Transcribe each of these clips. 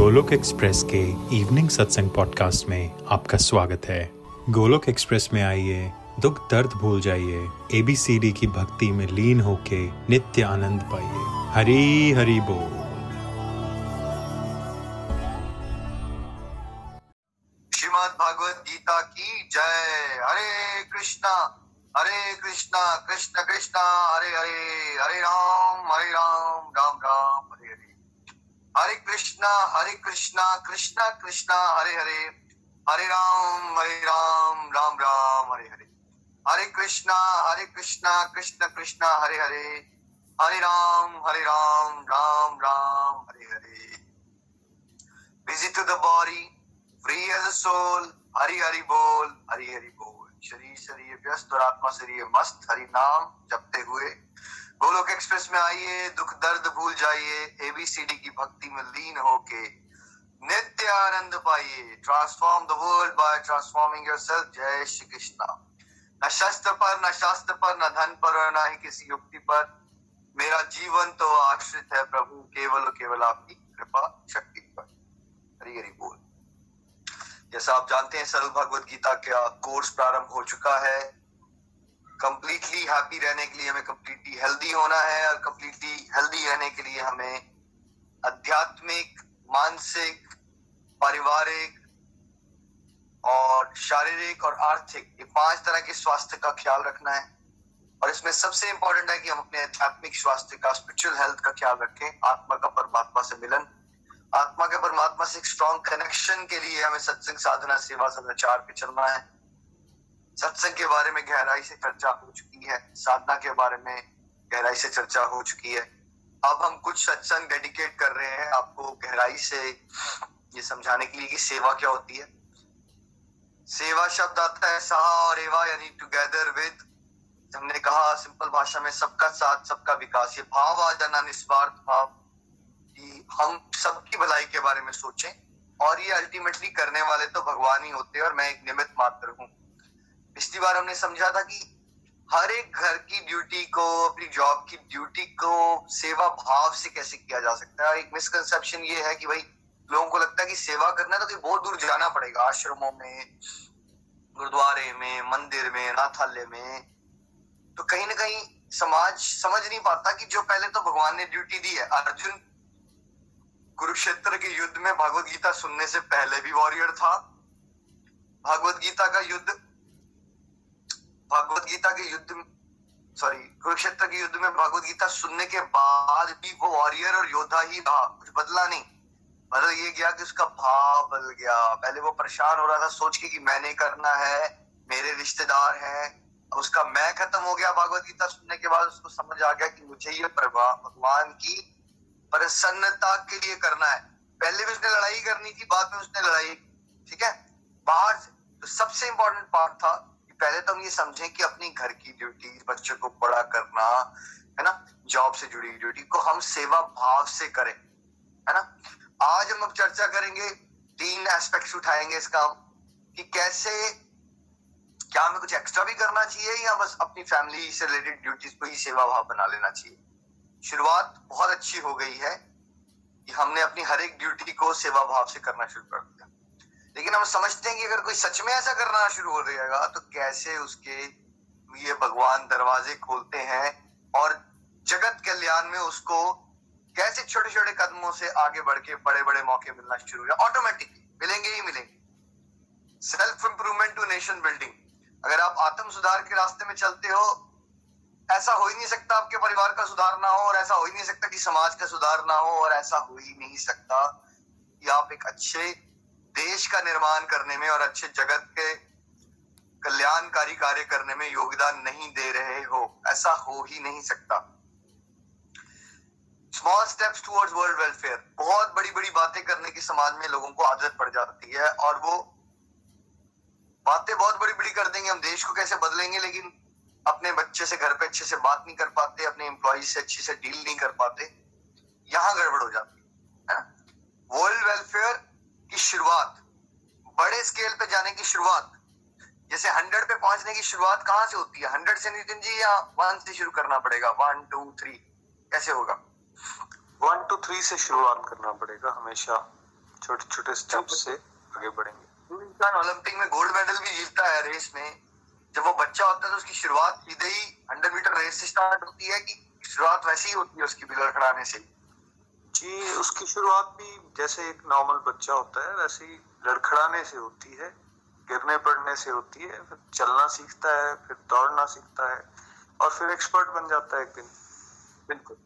Golok express के evening सत्संग podcast में आपका स्वागत है। गोलोक एक्सप्रेस में आइए, दुख दर्द भूल जाइए, एबीसीडी की भक्ति में लीन होके नित्य आनंद पाइए। हरी हरी बोल। श्रीमद् भागवत गीता की जय। Hare Krishna Krishna Krishna Hare Hare, Hare Ram Ram Ram Hare Hare. Hare Krishna Krishna Krishna Hare Hare, Hare Ram Ram Ram Hare Hare. Hare Krishna Krishna Krishna Hare Hare, Hare Ram Ram Ram Hare Hare. Busy to the body, free as a soul, Hari Hari बोल। शरीर से रहिए व्यस्त और आत्मा से रहिए मस्त, हरि नाम जपते हुए गोलोक एक्सप्रेस में आइए, दुख दर्द भूल जाइए, एबीसीडी की भक्ति में लीन होके नित्य आनंद पाइए। Transform the world by transforming yourself. जय श्री कृष्णा। न शास्त्र पर न धन पर और न ही किसी युक्ति पर मेरा जीवन तो आश्रित है प्रभु, केवल और केवल आपकी कृपा शक्ति पर। हरि हरि बोल। जैसा आप जानते हैं, सरल भगवत गीता का कोर्स प्रारंभ हो चुका है। कंप्लीटली हैप्पी रहने के लिए हमें कंप्लीटली हेल्दी होना है, और कंप्लीटली हेल्दी रहने के लिए हमें आध्यात्मिक, मानसिक, पारिवारिक और शारीरिक और आर्थिक, ये 5 तरह के स्वास्थ्य का ख्याल रखना है। और इसमें सबसे इंपॉर्टेंट है कि हम अपने आध्यात्मिक स्वास्थ्य का, स्पिरिचुअल हेल्थ का ख्याल रखें। आत्मा का परमात्मा से मिलन, आत्मा के परमात्मा से एक स्ट्रॉन्ग कनेक्शन के लिए हमें सत्संग, साधना, सेवा, सदाचार पे चलना है। सत्संग के बारे में गहराई से चर्चा हो चुकी है, साधना के बारे में गहराई से चर्चा हो चुकी है। अब हम कुछ सत्संग डेडिकेट कर रहे हैं आपको गहराई से ये समझाने के लिए कि सेवा क्या होती है। सेवा शब्द आता है सहा और एवा, यानी टुगेदर विद। हमने कहा सिंपल भाषा में सबका साथ, सबका विकास। ये भाव आ जाना, निस्वार्थ भाव, हम सबकी भलाई के बारे में सोचें। और ये अल्टीमेटली करने वाले तो भगवान ही होते हैं, और मैं एक निमित्त मात्र हूँ। पिछली बार हमने समझा था कि हर एक घर की ड्यूटी को, अपनी जॉब की ड्यूटी को सेवा भाव से कैसे किया जा सकता है। एक मिसकंसेप्शन ये है कि भाई लोगों को लगता है कि सेवा करना है तो कहीं बहुत दूर जाना पड़ेगा, आश्रमों में, गुरुद्वारे में, मंदिर में, अनाथालय में। तो कहीं ना कहीं समाज समझ नहीं पाता कि जो पहले तो भगवान ने ड्यूटी दी है। अर्जुन कुरुक्षेत्र के युद्ध में भगवत गीता सुनने से पहले भी वॉरियर था। कुरुक्षेत्र के युद्ध में भगवत गीता सुनने के बाद भी वो वॉरियर और योद्धा ही रहा, कुछ बदला नहीं। बदल ये गया कि उसका भाव बदल गया। पहले वो परेशान हो रहा था सोच के कि मैंने करना है, मेरे रिश्तेदार हैं। उसका मैं खत्म हो गया भगवत गीता सुनने के बाद। उसको समझ आ गया कि मुझे ये भगवान की प्रसन्नता के लिए करना है। पहले भी उसने लड़ाई करनी थी, बाद में उसने लड़ाई, ठीक है, बाहर से। तो सबसे इंपॉर्टेंट पार्ट था कि पहले तो हम ये समझें कि अपनी घर की ड्यूटी, बच्चों को बड़ा करना, है ना, जॉब से जुड़ी ड्यूटी को हम सेवा भाव से करें, है ना। आज हम अब चर्चा करेंगे, 3 एस्पेक्ट उठाएंगे इसका कि कैसे, क्या हमें कुछ एक्स्ट्रा भी करना चाहिए या बस अपनी फैमिली से रिलेटेड ड्यूटीज को ही सेवा भाव बना लेना चाहिए। शुरुआत बहुत अच्छी हो गई है कि हमने अपनी हर एक ड्यूटी को सेवा भाव से करना शुरू कर दिया, लेकिन हम समझते हैं कि अगर कोई सच में ऐसा करना शुरू हो जाएगा तो कैसे उसके ये भगवान दरवाजे खोलते हैं और जगत कल्याण में उसको कैसे छोटे छोटे कदमों से आगे बढ़ के बड़े बड़े मौके मिलना शुरू हो जाए। ऑटोमेटिकली मिलेंगे ही मिलेंगे। Self improvement to nation building. अगर आप आत्म सुधार के रास्ते में चलते हो, ऐसा हो ही नहीं सकता आपके परिवार का सुधार ना हो, और ऐसा हो ही नहीं सकता कि समाज का सुधार ना हो, और ऐसा हो ही नहीं सकता कि आप एक अच्छे देश का निर्माण करने में और अच्छे जगत के कल्याणकारी कार्य करने में योगदान नहीं दे रहे हो। ऐसा हो ही नहीं सकता। Small steps towards world welfare. बहुत बड़ी बड़ी बातें करने की समाज में लोगों को आदत पड़ जाती है, और वो बातें बहुत बड़ी बड़ी कर देंगे, हम देश को कैसे बदलेंगे, लेकिन अपने बच्चे से घर पे अच्छे से बात नहीं कर पाते, अपने एम्प्लॉई से अच्छे से डील नहीं कर पाते, यहाँ गड़बड़ हो जाती है ना। वर्ल्ड वेलफेयर की शुरुआत, बड़े स्केल पे जाने की शुरुआत, जैसे 100 पे पहुंचने की शुरुआत कहाँ से होती है? 100 से नितिन जी, या 1 से शुरू करना पड़ेगा? 1 2 3 कैसे होगा? 1 2 3 से शुरुआत करना पड़ेगा हमेशा। छोटे छोटे स्टेप से आगे बढ़ेंगे। इंसान ओलंपिक में गोल्ड मेडल भी जीतता है रेस में, जब वो बच्चा होता है तो उसकी शुरुआत सीधे ही 100 मीटर रेस से स्टार्ट होती है कि शुरुआत वैसे ही होती है उसकी भी लड़खड़ाने से? जी, उसकी शुरुआत भी जैसे एक नॉर्मल बच्चा होता है वैसे ही लड़खड़ाने से होती है, गिरने पड़ने से होती है, फिर चलना सीखता है, फिर दौड़ना सीखता है और फिर एक्सपर्ट बन जाता है एक दिन। बिल्कुल,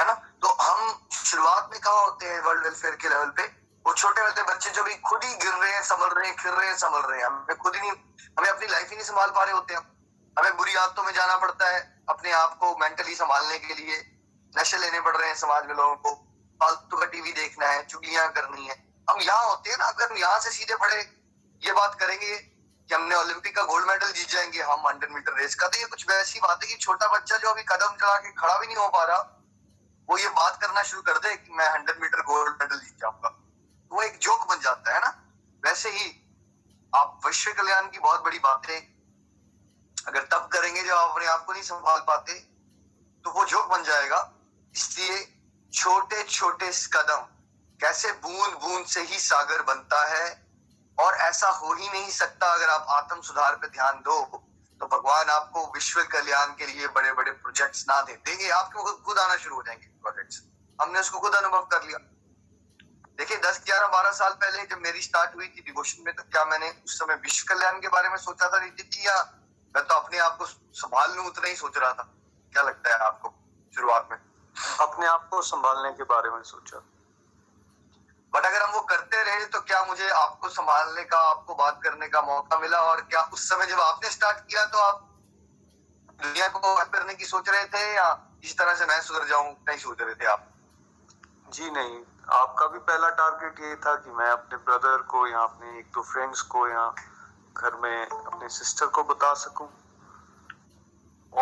है ना। तो हम शुरुआत में कहाँ होते हैं वर्ल्ड वेलफेयर के लेवल पे? वो छोटे होते बच्चे जो भी खुद ही गिर रहे हैं, संभल रहे हैं, फिर रहे हैं, संभल रहे हैं। हमें खुद ही नहीं, हमें अपनी लाइफ ही नहीं संभाल पा रहे होते हैं। हमें बुरी आदतों में जाना पड़ता है अपने आप को मेंटली संभालने के लिए, नशे लेने पड़ रहे हैं समाज में, लोगों को फालतू का टीवी देखना है, चुगलियां करनी है। हम यहाँ होते हैं ना, अगर हम यहाँ से सीधे पड़े ये बात करेंगे कि हमने ओलंपिक का गोल्ड मेडल जीत जाएंगे हम 100 मीटर रेस का, तो ये कुछ वैसी बात है कि छोटा बच्चा जो अभी कदम चला के खड़ा भी नहीं हो पा रहा, वो ये बात करना शुरू कर दे कि मैं 100 मीटर गोल्ड मेडल जीत जाऊंगा, तो वो एक जोक बन जाता है ना। वैसे ही आप विश्व कल्याण की बहुत बड़ी बातें अगर तब करेंगे जब आप अपने आप को नहीं संभाल पाते, तो वो जोक बन जाएगा। इसलिए छोटे छोटे कदम, कैसे बूंद बूंद से ही सागर बनता है, और ऐसा हो ही नहीं सकता अगर आप आत्म सुधार पे ध्यान दो तो भगवान आपको विश्व कल्याण के लिए बड़े बड़े प्रोजेक्ट्स ना दे देंगे, आपके खुद आना शुरू हो जाएंगे प्रोजेक्ट्स। हमने उसको खुद अनुभव कर लिया। देखिए 10, 11, 12 साल पहले जब मेरी स्टार्ट हुई थी डिवोशन में, तो क्या मैंने उस समय विश्व कल्याण के बारे में सोचा था नीति जी, या मैं तो अपने आप को संभाल लूं उतना ही सोच रहा था? क्या लगता है आपको शुरुआत में? अपने आप को संभालने के बारे में सोचा, बट अगर हम वो करते रहे तो क्या मुझे आपको संभालने का, आपको बात करने का मौका मिला? और क्या उस समय जब आपने स्टार्ट किया तो आप दुनिया को करने की सोच रहे थे, या इस तरह से मैं सुधर जाऊं नहीं सोच रहे थे आप? जी नहीं, आपका भी पहला टारगेट ये था कि मैं अपने ब्रदर को या अपने 1-2 फ्रेंड्स को या घर में अपने सिस्टर को बता सकूं।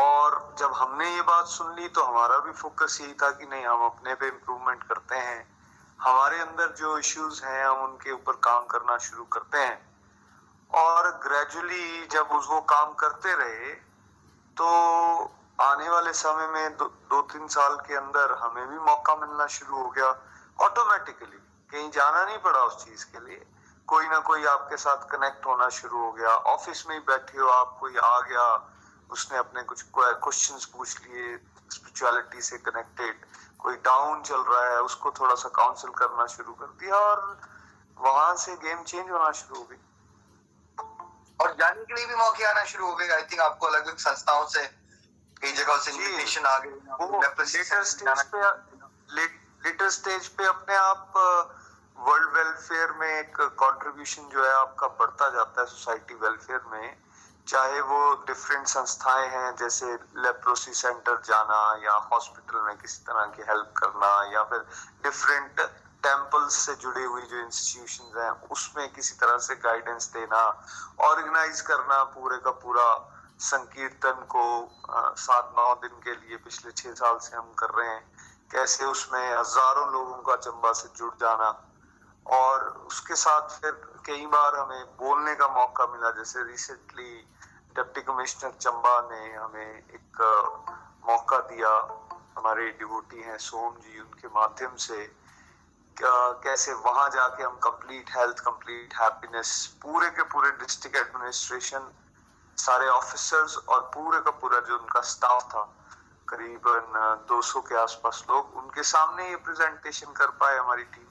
और जब हमने ये बात सुन ली तो हमारा भी फोकस यही था कि नहीं, हम अपने पे इम्प्रूवमेंट करते हैं, हमारे अंदर जो इश्यूज हैं हम उनके ऊपर काम करना शुरू करते हैं। और ग्रेजुअली जब वो काम करते रहे तो आने वाले समय में 2-3 साल के अंदर हमें भी मौका मिलना शुरू हो गया ऑटोमेटिकली, कहीं जाना नहीं पड़ा उस चीज के लिए, कोई ना कोई आपके साथ कनेक्ट होना शुरू हो गया। ऑफिस में ही बैठे हो आप, कोई आ गया, उसने अपने कुछ क्वेश्चंस पूछ लिए स्पिरिचुअलिटी से कनेक्टेड, कोई डाउन चल रहा है उसको थोड़ा सा काउंसिल करना शुरू कर दिया, और वहां से गेम चेंज होना शुरू हो गई और जाने के लिए भी मौके आना शुरू हो गए। आई थिंक आपको अलग अलग संस्थाओं से कई जगहों से इन्विटेशन आ गए। लेटर स्टेज पे अपने आप वर्ल्ड वेलफेयर में एक कंट्रीब्यूशन जो है आपका बढ़ता जाता है सोसाइटी वेलफेयर में, चाहे वो डिफरेंट संस्थाएं हैं जैसे लेप्रोसी सेंटर जाना, या हॉस्पिटल में किसी तरह की हेल्प करना, या फिर डिफरेंट टेम्पल्स से जुड़ी हुई जो इंस्टीट्यूशंस हैं उसमें किसी तरह से गाइडेंस देना, ऑर्गेनाइज करना पूरे का पूरा संकीर्तन को 7-9 दिन के लिए पिछले 6 साल से हम कर रहे हैं, कैसे उसमें हजारों लोगों का चंबा से जुड़ जाना। और उसके साथ फिर कई बार हमें बोलने का मौका मिला, जैसे रिसेंटली डिप्टी कमिश्नर चंबा ने हमें एक मौका दिया, हमारे डिवोटी हैं सोम जी, उनके माध्यम से कैसे वहां जाके हम कंप्लीट हेल्थ, कंप्लीट हैप्पीनेस पूरे के पूरे डिस्ट्रिक्ट एडमिनिस्ट्रेशन, सारे ऑफिसर्स और पूरे का पूरा जो उनका स्टाफ था, करीबन 200 के आसपास लोग, उनके सामने ये प्रेजेंटेशन कर पाए हमारी टीम।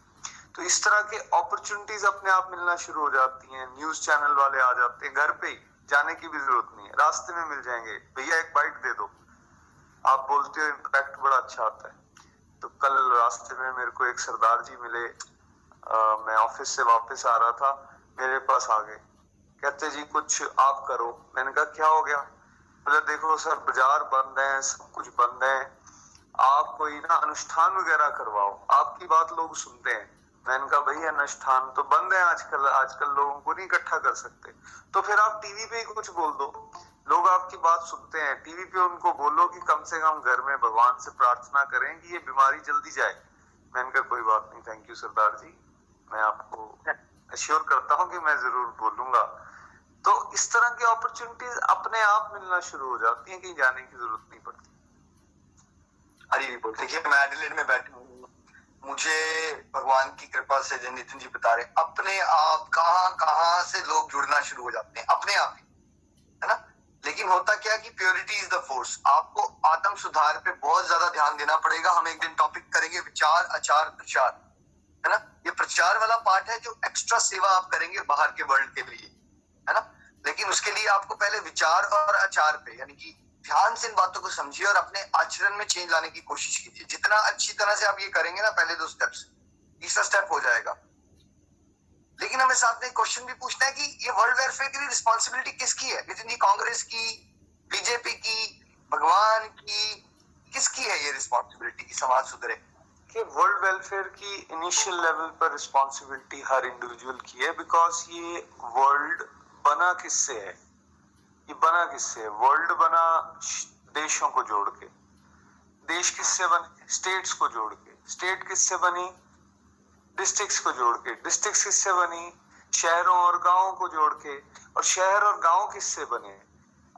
तो इस तरह के अपॉर्चुनिटीज अपने आप मिलना शुरू हो जाती हैं, न्यूज चैनल वाले आ जाते हैं, घर पे ही जाने की भी जरूरत नहीं है, रास्ते में मिल जाएंगे, भैया एक बाइट दे दो, आप बोलते हो इम्पैक्ट बड़ा अच्छा आता है। तो कल रास्ते में मेरे को एक सरदार जी मिले, मैं ऑफिस से वापस आ रहा था, मेरे पास आ गए, कहते जी कुछ आप करो। मैंने कहा क्या हो गया? देखो सर बाजार बंद है, सब कुछ बंद है, आप कोई ना अनुष्ठान वगैरह करवाओ, आपकी बात लोग सुनते हैं। मैंने कहा भाई अनुष्ठान तो बंद है आजकल लोगों को नहीं इकट्ठा कर सकते, तो फिर आप टीवी पे ही कुछ बोल दो, लोग आपकी बात सुनते हैं, टीवी पे उनको बोलो कि कम से कम घर में भगवान से प्रार्थना करें कि ये बीमारी जल्दी जाए। मैंने कहा कोई बात नहीं, थैंक यू सरदार जी, मैं आपको एश्योर करता हूँ कि मैं जरूर बोलूंगा। तो इस तरह की अपॉर्चुनिटीज अपने आप मिलना शुरू हो जाती हैं, कहीं जाने की जरूरत नहीं पड़ती। अरे देखिए मैं एडिलेड में बैठा हूँ, मुझे भगवान की कृपा से जय नितिन जी बता रहे अपने आप कहां से लोग जुड़ना शुरू हो जाते हैं अपने आप ही, है ना। लेकिन होता क्या कि प्योरिटी इज द फोर्स। आपको आत्म सुधार पे बहुत ज्यादा ध्यान देना पड़ेगा। हम एक दिन टॉपिक करेंगे विचार आचार प्रचार, है ना। ये प्रचार वाला पार्ट है जो एक्स्ट्रा सेवा आप करेंगे बाहर के वर्ल्ड के लिए, है ना। लेकिन उसके लिए आपको पहले विचार और आचार पे यानी कि ध्यान से इन बातों को समझिए और अपने आचरण में चेंज लाने की कोशिश कीजिए। जितना अच्छी तरह से आप ये करेंगे ना, पहले 2 स्टेप्स, तीसरा स्टेप हो जाएगा। लेकिन हमें साथ में क्वेश्चन भी पूछना है कि ये वर्ल्ड वेलफेयर के लिए रिस्पॉन्सिबिलिटी किसकी है? नितिन जी, कांग्रेस की, बीजेपी की, भगवान की, किसकी है ये रिस्पॉन्सिबिलिटी की समाज सुधरे? कि वर्ल्ड वेलफेयर की इनिशियल लेवल पर रिस्पॉन्सिबिलिटी हर इंडिविजुअल की है, बिकॉज ये वर्ल्ड बना किससे है? ये बना किससे? वर्ल्ड बना देशों को जोड़ के। देश किससे बने? स्टेट्स को जोड़ के। स्टेट किससे बनी? डिस्ट्रिक्ट्स को जोड़ के। डिस्ट्रिक्ट्स किससे बनी? शहरों और गांवों को जोड़ के। और शहर और गांव किससे बने?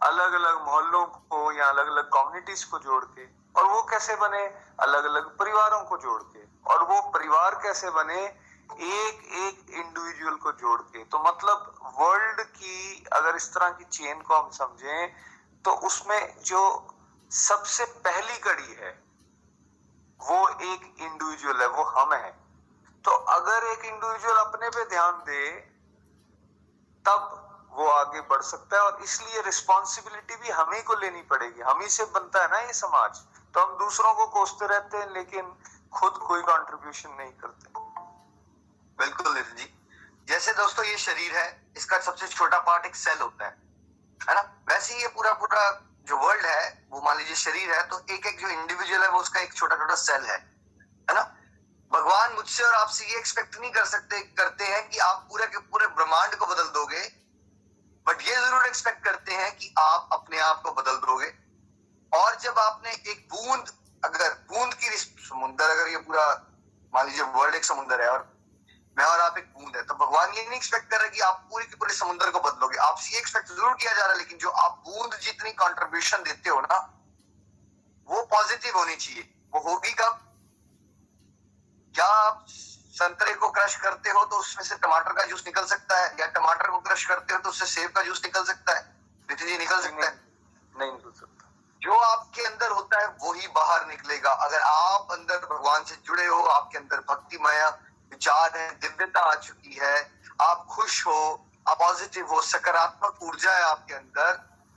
अलग अलग मोहल्लों को या अलग अलग कम्युनिटीज को जोड़ के। और वो कैसे बने? अलग अलग परिवारों को जोड़ के। और वो परिवार कैसे बने? एक एक इंडिविजुअल को जोड़ के। तो मतलब वर्ल्ड की अगर इस तरह की चेन को हम समझें तो उसमें जो सबसे पहली कड़ी है वो एक इंडिविजुअल है, वो हम हैं। तो अगर एक इंडिविजुअल अपने पे ध्यान दे तब वो आगे बढ़ सकता है। और इसलिए रिस्पॉन्सिबिलिटी भी हम ही को लेनी पड़ेगी। हम ही से बनता है ना ये समाज। तो हम दूसरों को कोसते रहते हैं लेकिन खुद कोई कॉन्ट्रीब्यूशन नहीं करते। बिल्कुल नितिन जी। जैसे दोस्तों ये शरीर है, इसका सबसे छोटा पार्ट एक सेल होता है ना, वैसे ये पूरा जो वर्ल्ड है वो मान लीजिए शरीर है, तो एक एक जो इंडिविजुअल है वो उसका एक छोटा छोटा सेल है ना। भगवान मुझसे और आपसे ये एक्सपेक्ट नहीं करते हैं कि आप पूरे के पूरे ब्रह्मांड को बदल दोगे, बट ये जरूर एक्सपेक्ट करते हैं कि आप अपने आप को बदल दोगे। और जब आपने एक बूंद, अगर बूंद की समुंदर, अगर ये पूरा मान लीजिए वर्ल्ड एक समुंदर है और मैं और आप एक बूंद है, तो भगवान ये नहीं एक्सपेक्ट कर रहा कि आप पूरे के पूरे समुद्र को बदलोगे। आपसे ये एक्सपेक्ट जरूर किया जा रहा है लेकिन जो आप बूंद जितनी कंट्रीब्यूशन देते हो ना वो पॉजिटिव होनी चाहिए। वो होगी कब? क्या आप संतरे को क्रश करते हो तो उसमें से टमाटर का जूस निकल सकता है, या टमाटर को क्रश करते हो तो उससे सेब का जूस निकल सकता है? नितिन जी, निकल सकता है? नहीं निकल सकता। जो आपके अंदर होता है वही बाहर निकलेगा। अगर आप अंदर भगवान से जुड़े हो, आपके अंदर भक्ति माया विचार है, दिव्यता आ चुकी है, आप खुश हो, आप पॉजिटिव हो, सकारात्मक ऊर्जा है आपके अंदर,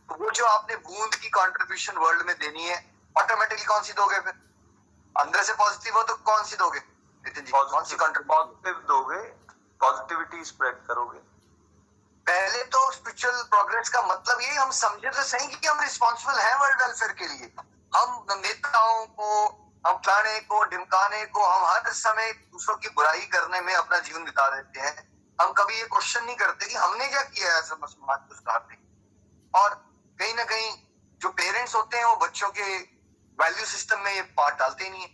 तो वो जो आपने बूंद की कंट्रीब्यूशन वर्ल्ड में देनी है ऑटोमेटिकली कौन सी दोगे? फिर अंदर से पॉजिटिव हो तो कौन सी दोगे नितिन जी? कौन सी पॉजिटिव दोगे? पॉजिटिविटी स्प्रेड करोगे। पहले तो स्पिरिचुअल प्रोग्रेस का मतलब यही हम समझे तो सही कि हम रिस्पॉन्सिबल हैं वर्ल्ड वेलफेयर के लिए। हम नेताओं को, हम फलाने को, ढिमकाने को, हम हर समय दूसरों की बुराई करने में अपना जीवन बिता देते हैं। हम कभी ये क्वेश्चन नहीं करते कि हमने क्या किया है समाज को सुधारने। और कहीं ना कहीं जो पेरेंट्स होते हैं वो बच्चों के वैल्यू सिस्टम में ये पार्ट डालते ही नहीं है।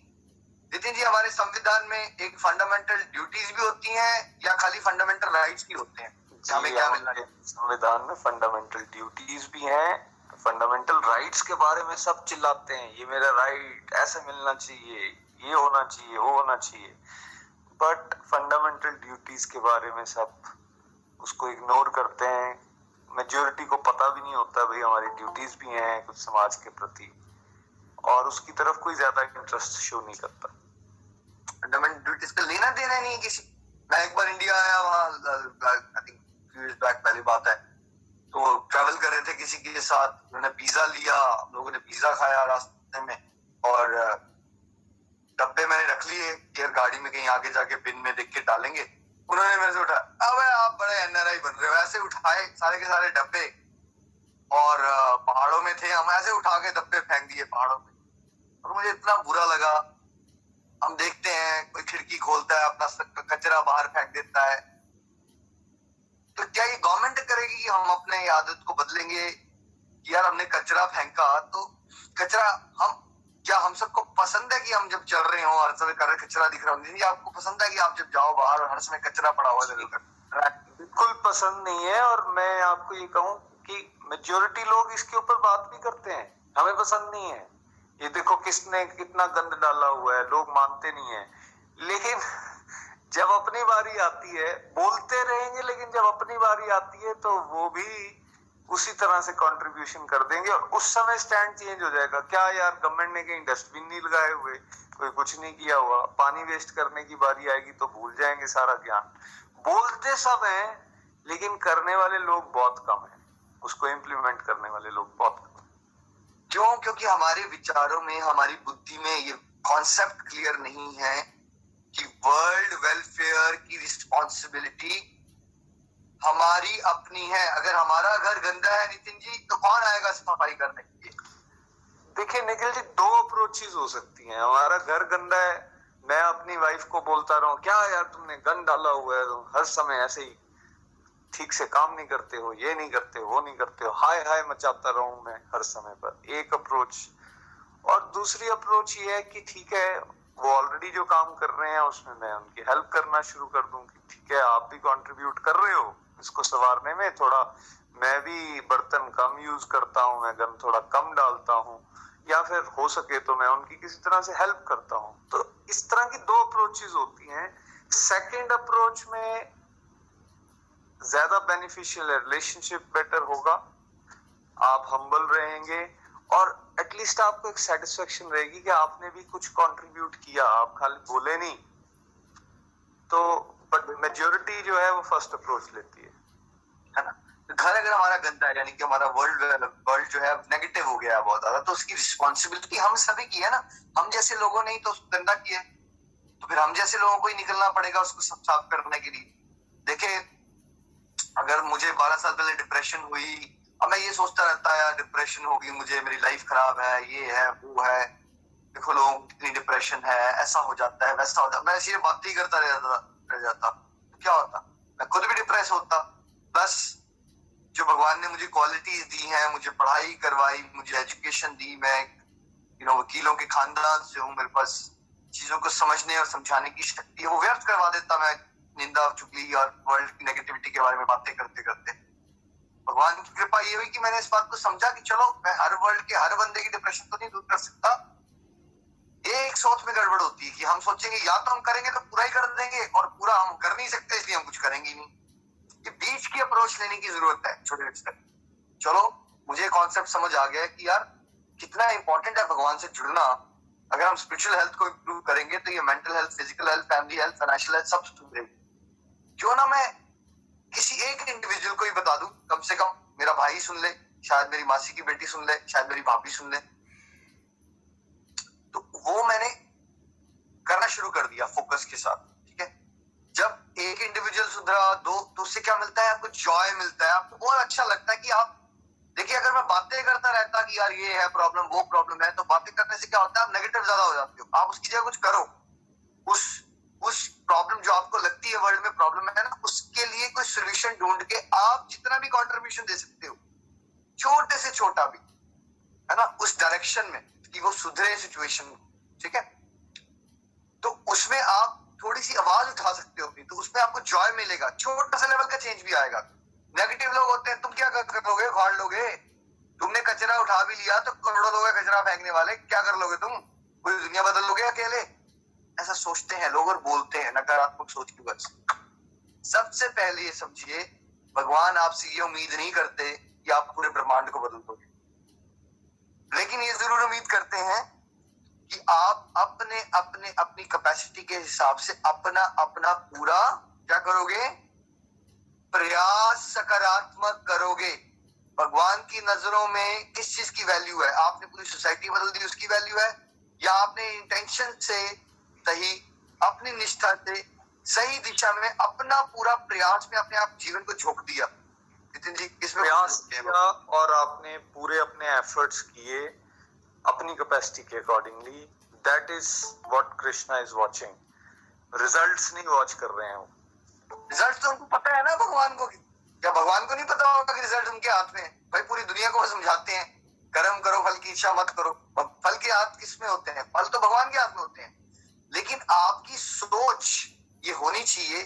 नितिन जी, हमारे संविधान में एक फंडामेंटल ड्यूटीज भी होती है या खाली फंडामेंटल राइट्स भी होते हैं? हमें क्या मिलना है? संविधान में फंडामेंटल ड्यूटीज भी हैं। फंडामेंटल राइट्स के बारे में सब चिल्लाते हैं, ये मेरा राइट ऐसे मिलना चाहिए, ये होना चाहिए, वो होना चाहिए, बट फंडामेंटल ड्यूटीज के बारे में सब उसको इग्नोर करते हैं। मेजॉरिटी को पता भी नहीं होता भाई हमारी ड्यूटीज भी हैं कुछ समाज के प्रति, और उसकी तरफ कोई ज्यादा इंटरेस्ट शो नहीं करता। फंडामेंटल ड्यूटीज का लेना देना नहीं किसी। मैं एक बार इंडिया आया, वहाँ पहली बात है तो ट्रैवल कर रहे थे किसी के साथ, उन्होंने पिज्जा लिया, हम लोगों ने पिज्जा खाया रास्ते में, और डब्बे मैंने रख लिए कि यार गाड़ी में कहीं आगे जाके बिन में देख के डालेंगे। उन्होंने मेरे से उठाया, अबे आप बड़े एनआरआई बन रहे हो, ऐसे उठाए सारे के सारे डब्बे। और पहाड़ों में थे हम, ऐसे उठा के डब्बे फेंक दिए पहाड़ों में। और मुझे इतना बुरा लगा। हम देखते हैं कोई खिड़की खोलता है, अपना कचरा बाहर फेंक देता है। तो क्या ये गवर्नमेंट करेगी कि हम अपने आदत को बदलेंगे? यार हमने कचरा फेंका तो कचरा, हम क्या, हम सबको पसंद है कि हम जब चल रहे हो हर समय कर रहे कचरा दिख रहा हो? आपको पसंद है कि आप जब जाओ बाहर हर समय कचरा पड़ा हुआ जरूर कर? बिल्कुल पसंद नहीं है। और मैं आपको ये कहूँ कि मेजोरिटी लोग इसके ऊपर बात भी करते हैं, हमें पसंद नहीं है, ये देखो किसने कितना गंद डाला हुआ है, लोग मानते नहीं है। लेकिन जब अपनी बारी आती है बोलते रहेंगे, लेकिन जब अपनी बारी आती है तो वो भी उसी तरह से कंट्रीब्यूशन कर देंगे और उस समय स्टैंड चेंज हो जाएगा। क्या यार गवर्नमेंट ने कहीं डस्टबिन नहीं लगाए हुए, कोई कुछ नहीं किया हुआ, पानी वेस्ट करने की बारी आएगी तो भूल जाएंगे सारा ज्ञान। बोलते सब हैं लेकिन करने वाले लोग बहुत कम हैं, उसको इम्प्लीमेंट करने वाले लोग बहुत कम हैं। क्यों? क्योंकि हमारे विचारों में, हमारी बुद्धि में ये कॉन्सेप्ट क्लियर नहीं है कि वर्ल्ड वेलफेयर की रिस्पॉन्सिबिलिटी हमारी अपनी है। अगर हमारा घर गंदा है नितिन जी, तो कौन आएगा सफाई करने के लिए? देखिए निखिल जी, दो अप्रोचेस हो सकती हैं। हमारा घर गंदा है, मैं अपनी वाइफ को बोलता रहूं क्या यार तुमने गंद डाला हुआ है, हर समय ऐसे ही ठीक से काम नहीं करते हो, ये नहीं करते वो नहीं करते हो, हाय हाय मचाता रहूं मैं हर समय पर, एक अप्रोच। और दूसरी अप्रोच ये है कि ठीक है वो ऑलरेडी जो काम कर रहे हैं उसमें मैं उनकी हेल्प करना शुरू कर दूं कि ठीक है आप भी कंट्रीब्यूट कर रहे हो इसको संवारने में, थोड़ा मैं भी बर्तन कम यूज करता हूँ, मैं गंद थोड़ा कम डालता हूँ, या फिर हो सके तो मैं उनकी किसी तरह से हेल्प करता हूँ। तो इस तरह की दो अप्रोचेस होती हैं। सेकंड अप्रोच में ज्यादा बेनिफिशियल है, रिलेशनशिप बेटर होगा, आप हम्बल रहेंगे और एटलीस्ट आपको एक सेटिस्फेक्शन रहेगी कि आपने भी कुछ कंट्रीब्यूट किया, आप खाली बोले नहीं। तो बट मेजॉरिटी जो है वो फर्स्ट अप्रोच लेती है ना। घर अगर हमारा गंदा है, यानी कि हमारा वर्ल्ड जो है नेगेटिव हो गया है बहुत ज्यादा, तो उसकी रिस्पॉन्सिबिलिटी हम सभी की है ना। हम जैसे लोगों ने ही तो गंदा किया, तो फिर हम जैसे लोगों को ही निकलना पड़ेगा उसको सब साफ करने के लिए। देखिए अगर मुझे 12 साल पहले डिप्रेशन हुई, अब मैं ये सोचता रहता यार डिप्रेशन होगी मुझे, मेरी लाइफ खराब है, ये है वो है, देखो लोगों को कितनी डिप्रेशन है, ऐसा हो जाता है वैसा होता है, मैं ऐसी बात ही करता रह जाता क्या होता, मैं खुद भी डिप्रेस होता। प्लस जो भगवान ने मुझे क्वालिटीज दी है, मुझे पढ़ाई करवाई, मुझे एजुकेशन दी, मैं वकीलों के खानदान से हूँ, मेरे पास चीजों को समझने और समझाने की शक्ति है, वो व्यर्थ करवा देता मैं निंदा चुगली और वर्ल्ड की नेगेटिविटी के बारे में बातें करते करते। भगवान की कृपा ये हुई कि मैंने इस बात को समझा कि चलो मैं हर वर्ल्ड के हर बंदे की डिप्रेशन तो नहीं दूर कर सकता। एक सोच में गड़बड़ होती है कि हम सोचेंगे या तो हम करेंगे तो पूरा ही कर देंगे, और पूरा हम कर नहीं सकते इसलिए हम कुछ करेंगे नहीं। ये बीच की अप्रोच लेने की जरूरत है छोटे स्तर। चलो मुझे कॉन्सेप्ट समझ आ गया कि यार कितना इंपॉर्टेंट है भगवान से जुड़ना। अगर हम स्पिरिचुअल हेल्थ को इम्प्रूव करेंगे तो ये mental health, physical health, family health, financial health सब सुधरेगी। क्यों ना मैं किसी एक इंडिविजुअल को ही बता दूं, कम से कम मेरा भाई सुन ले, शायद मेरी मासी की बेटी सुन ले, शायद मेरी भाभी सुन ले। तो वो मैंने करना शुरू कर दिया फोकस के साथ, ठीक है। जब एक इंडिविजुअल सुधरा, दो, तो उससे क्या मिलता है आपको? जॉय मिलता है, आपको बहुत अच्छा लगता है कि आप देखिए अगर मैं बातें करता रहता कि यार ये है प्रॉब्लम वो प्रॉब्लम है, तो बातें करने से क्या होता है आप नेगेटिव ज्यादा हो जाते हो। आप उसकी जगह कुछ करो, उस प्रॉब्लम जो आपको लगती है वर्ल्ड में प्रॉब्लम है ना, उसके लिए कोई सॉल्यूशन ढूंढ के आप जितना भी कंट्रीब्यूशन दे सकते हो, छोटे से छोटा भी, है ना, उस डायरेक्शन में कि वो सुधरे सिचुएशन, ठीक है। तो उसमें आप थोड़ी सी आवाज उठा सकते हो अपनी, तो उसमें आपको जॉय मिलेगा, छोटा सा लेवल का चेंज भी आएगा। नेगेटिव लोग होते हैं, तुम क्या कर लोगे, उखाड़ लोगे, तुमने कचरा उठा भी लिया तो करोड़ों लोग कचरा फेंकने वाले, क्या कर लोगे तुम, पूरी दुनिया बदल लोगे अकेले, ऐसा सोचते हैं लोग और बोलते हैं नकारात्मक सोच की वजह से। सबसे पहले ये समझिए भगवान आपसे ये उम्मीद नहीं करते कि आप पूरे ब्रह्मांड को बदल दोगे, लेकिन ये जरूर उम्मीद करते हैं कि आप अपनी कैपेसिटी के हिसाब से अपना पूरा क्या करोगे, प्रयास सकारात्मक करोगे। भगवान की नजरों में किस चीज की वैल्यू है? आपने पूरी सोसाइटी बदल दी उसकी वैल्यू है, या आपने इंटेंशन से सही अपनी निष्ठा से सही दिशा में अपना पूरा प्रयास में अपने आप जीवन को झोंक दिया? नितिन जी किसमें प्रयास किया और आपने पूरे अपने एफर्ट्स किए अपनी कैपेसिटी के accordingly, that is what Krishna is watching. Results नहीं वॉच कर रहे हैं वो, रिजल्ट तो उनको पता है ना भगवान को, या भगवान को नहीं पता होगा कि रिजल्ट उनके हाथ में है। भाई पूरी दुनिया को समझाते हैं कर्म करो फल की इच्छा मत करो, फल के हाथ किसमें होते हैं? फल तो भगवान के हाथ में होते हैं, लेकिन आपकी सोच ये होनी चाहिए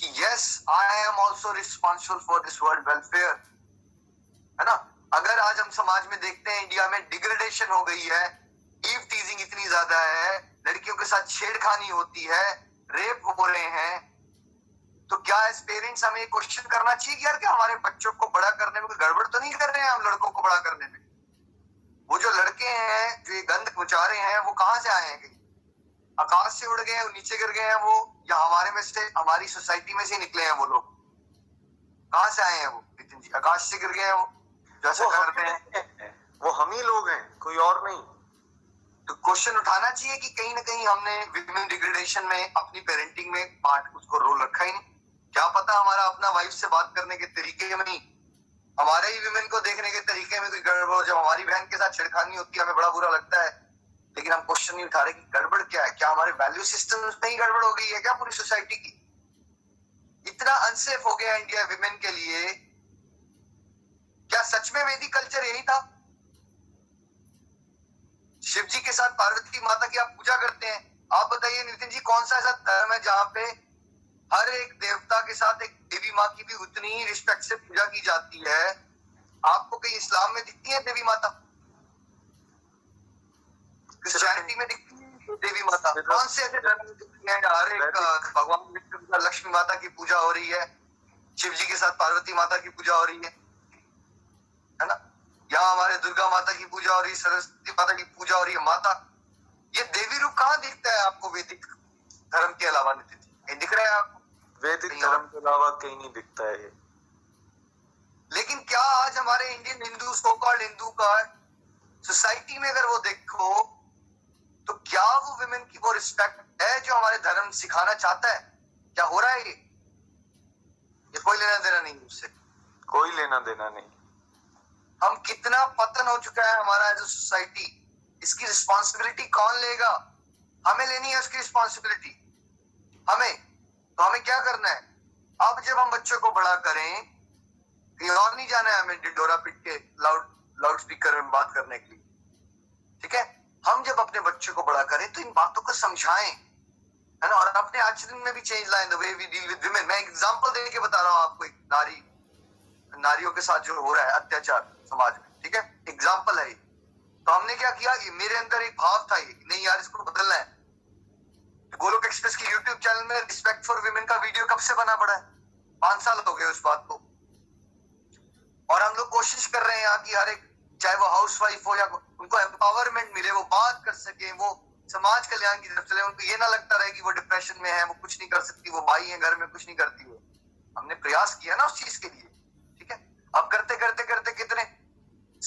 कि yes I am also responsible for this world welfare, है ना। अगर आज हम समाज में देखते हैं इंडिया में डिग्रेडेशन हो गई है, ईव टीजिंग इतनी ज्यादा है, लड़कियों के साथ छेड़खानी होती है, रेप हो रहे हैं, तो क्या एज पेरेंट्स हमें ये क्वेश्चन करना चाहिए कि यार क्या हमारे बच्चों को बड़ा करने में कोई गड़बड़ तो नहीं कर रहे हैं हम, लड़कों को बड़ा करने में? वो जो लड़के हैं जो ये गंध मचा रहे हैं वो कहाँ से आए हैं? आकाश से उड़ गए हैं, नीचे गिर गए हैं वो, या हमारे में से, हमारी सोसाइटी में से निकले हैं वो लोग? कहाँ से आए हैं वो नितिन जी? आकाश से गिर गए हैं वो, जैसा करते हैं वो हम ही लोग हैं, कोई और नहीं। तो क्वेश्चन उठाना चाहिए कि कहीं ना कहीं हमने विमेन डिग्रेडेशन में अपनी पेरेंटिंग में पार्ट उसको रोल रखा ही नहीं। क्या पता हमारा अपना वाइफ से बात करने के तरीके में नहीं, हमारे ही विमेन को देखने के तरीके में कोई गड़बड़, जब हमारी बहन के साथ छेड़खानी होती है हमें बड़ा बुरा लगता है, लेकिन हम क्वेश्चन नहीं उठा रहे कि गड़बड़ क्या है। क्या हमारे वैल्यू सिस्टम में ही गड़बड़ हो गई है क्या? पूरी सोसाइटी की इतना अनसेफ हो गया इंडिया विमेन के लिए? क्या सच में वैदिक कल्चर यही था? शिव जी के साथ पार्वती माता की आप पूजा करते हैं, आप बताइए नितिन जी कौन सा ऐसा धर्म है जहां पे हर एक देवता के साथ एक देवी माँ की भी उतनी ही रिस्पेक्ट से पूजा की जाती है? आपको कहीं इस्लाम में दिखती है देवी माता? क्रिश्चियनिटी में दिखती है देवी माता? कौन से ऐसे धर्म दिखती है हर एक भगवान विष्णु का लक्ष्मी माता की पूजा हो रही है, शिव जी के साथ पार्वती माता की पूजा हो रही है ना, यहाँ हमारे दुर्गा माता की पूजा हो रही है, सरस्वती माता की पूजा हो रही है? माता, ये देवी रूप कहाँ दिखता है आपको वैदिक धर्म के अलावा? नितिन जी कहीं दिख रहा है आपको वैदिक धर्म के अलावा? कहीं नहीं दिखता है। लेकिन क्या आज हमारे Indian Hindu, so called Hindu का सोसाइटी में अगर वो देखो तो क्या वो विमेन की वो रिस्पेक्ट है जो हमारे धर्म सिखाना चाहता है? क्या हो रहा है ये? कोई लेना देना नहीं उससे, कोई लेना देना नहीं। हम कितना पतन हो चुका है हमारा एज ए सोसाइटी, इसकी रिस्पॉन्सिबिलिटी कौन लेगा? हमें लेनी है उसकी रिस्पॉन्सिबिलिटी। हमें तो हमें क्या करना है? अब जब हम बच्चों को बड़ा करें कहीं और नहीं जाना है हमें डिडोरा पिट के लाउड स्पीकर में बात करने के लिए, ठीक है? हम जब अपने बच्चों को बड़ा करें तो इन बातों को समझाएं, है ना, और अपने आचरण में भी चेंज लाएं, the way we deal with women. मैं एग्जांपल दे के बता रहा हूँ आपको, एक नारियों के साथ जो हो रहा है अत्याचार समाज में, ठीक है, एग्जाम्पल है। तो हमने क्या किया, मेरे अंदर एक भाव था ये, नहीं यार इसको बदलना है। गोलोक एक्सप्रेस के यूट्यूब चैनल में रिस्पेक्ट फॉर विमेन का वीडियो कब से बना पड़ा है, 5 साल हो गए उस बात को। और हम लोग कोशिश कर रहे हैं यहाँ की हर एक, चाहे वो हाउस वाइफ हो या उनको एम्पावरमेंट मिले, वो बात कर सके, वो समाज कल्याण की तरफ चले, उनको ये ना लगता रहे कि वो डिप्रेशन में है, वो कुछ नहीं कर सकती, वो भाई है घर में कुछ नहीं करती है। हमने प्रयास किया ना उस चीज के लिए, ठीक है? अब करते करते करते कितने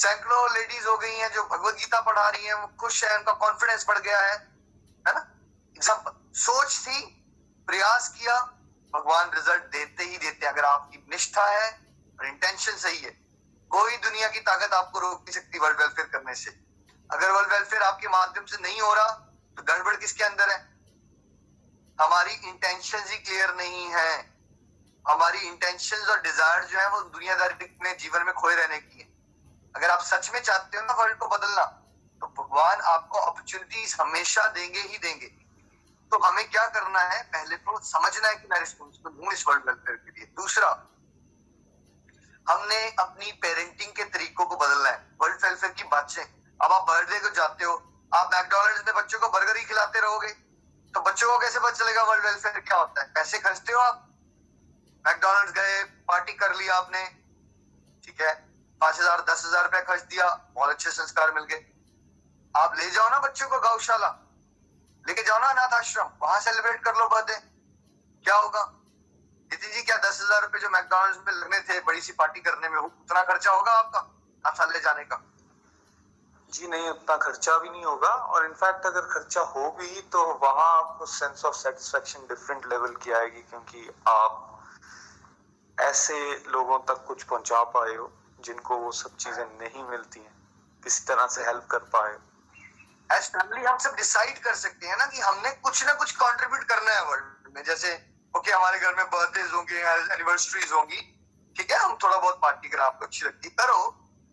सैकड़ों लेडीज हो गई हैं जो भगवद गीता पढ़ा रही हैं, वो खुश है, उनका कॉन्फिडेंस बढ़ गया है ना? एग्जाम्पल, सोच थी, प्रयास किया, भगवान रिजल्ट देते ही देते, अगर आपकी निष्ठा है और इंटेंशन सही है। कोई दुनिया की ताकत आपको रोक नहीं सकती वर्ल्ड वेलफेयर करने से। अगर वर्ल्ड वेलफेयर आपके माध्यम से नहीं हो रहा तो गड़बड़ किसके अंदर है? हमारी इंटेंशन ही क्लियर नहीं है। हमारी इंटेंशन और डिजायर जो है वो दुनियादारी में, जीवन में खोए रहने की है। अगर आप सच में चाहते हो ना वर्ल्ड को बदलना, तो भगवान आपको अपॉर्चुनिटीज हमेशा देंगे ही देंगे। तो हमें क्या करना है, पहले तो समझना है कि मैं रिस्पॉन्सिबल हूँ इस वर्ल्ड वेलफेयर के लिए। दूसरा, हमने अपनी पेरेंटिंग के तरीकों को बदलना है। वर्ल्ड वेलफेयर की बातें, अब आप बर्थडे को जाते हो, आप मैकडोनल्ड्स में बच्चों को बर्गर ही खिलाते रहोगे तो बच्चों को कैसे पता चलेगा वर्ल्ड वेलफेयर क्या होता है? पैसे खर्चते हो आप, मैकडोनल्ड्स गए, पार्टी कर लिया आपने, ठीक है, 5000 10,000 रुपया खर्च दिया, बहुत अच्छे संस्कार मिल गए। आप ले जाओ ना बच्चों को गौशाला, लेके जाओ ना अनाथ आश्रम, वहां सेलिब्रेट कर लो बर्थडे, क्या होगा नितिन जी? क्या 10,000 रुपए जो मैकडोनल्ड्स में लगने थे बड़ी सी पार्टी करने में, उतना खर्चा होगा आपका अनाथालय ले जाने का? जी नहीं, उतना खर्चा भी नहीं होगा। और इनफैक्ट अगर खर्चा हो भी तो वहां आपको sense of satisfaction different level की आएगी, क्योंकि आप ऐसे लोगों तक कुछ पहुंचा पाए हो जिनको वो सब चीजें नहीं मिलती हैं, किसी तरह से हेल्प कर पाए। एज फैमिली हम सब डिसाइड कर सकते हैं ना कि हमने कुछ ना कुछ कंट्रीब्यूट करना है वर्ल्ड में। जैसे ओके, हमारे घर में बर्थडेज होंगे, एनिवर्सरीज होंगी, ठीक है, हम थोड़ा बहुत पार्टी करा, आपको अच्छी लगती करो,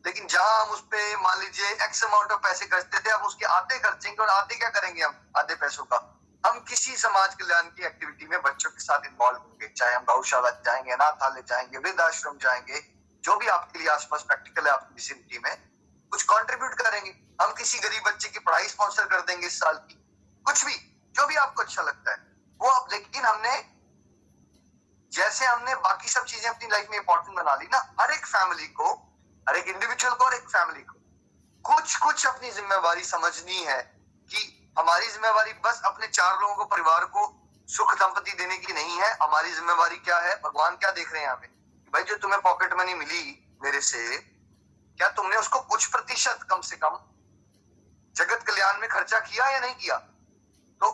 लेकिन जहाँ हम उस पर मान लीजिए एक्स अमाउंट ऑफ पैसे खर्चते थे, अब उसके आधे खर्चेंगे, और आधे क्या करेंगे हम आधे पैसों का? हम किसी समाज कल्याण की एक्टिविटी में बच्चों के साथ इन्वॉल्व होंगे, चाहे हम गौशाला जाएंगे, अनाथालय जाएंगे, वृद्धाश्रम जाएंगे, जो भी आपके लिए आसपास प्रैक्टिकल है आपकी विसिनिटी में, कुछ कंट्रीब्यूट करेंगे। हम किसी गरीब बच्चे की पढ़ाई स्पॉन्सर कर देंगे इस साल की, कुछ भी, जो भी आपको अच्छा लगता है। वो अब, लेकिन हमने जैसे हमने बाकी सब चीजें अपनी लाइफ में इंपॉर्टेंट बना ली ना, हर एक फैमिली को, हर एक इंडिविजुअल को और एक फैमिली को कुछ कुछ अपनी जिम्मेवारी समझनी है कि हमारी जिम्मेवारी बस अपने चार लोगों को, परिवार को सुख संपत्ति देने की नहीं है। हमारी जिम्मेवारी क्या है, भगवान क्या देख रहे हैं हमें, भाई जो तुम्हें पॉकेट मनी मिली मेरे से, क्या तुमने उसको कुछ प्रतिशत कम से कम जगत कल्याण में खर्चा किया या नहीं किया। तो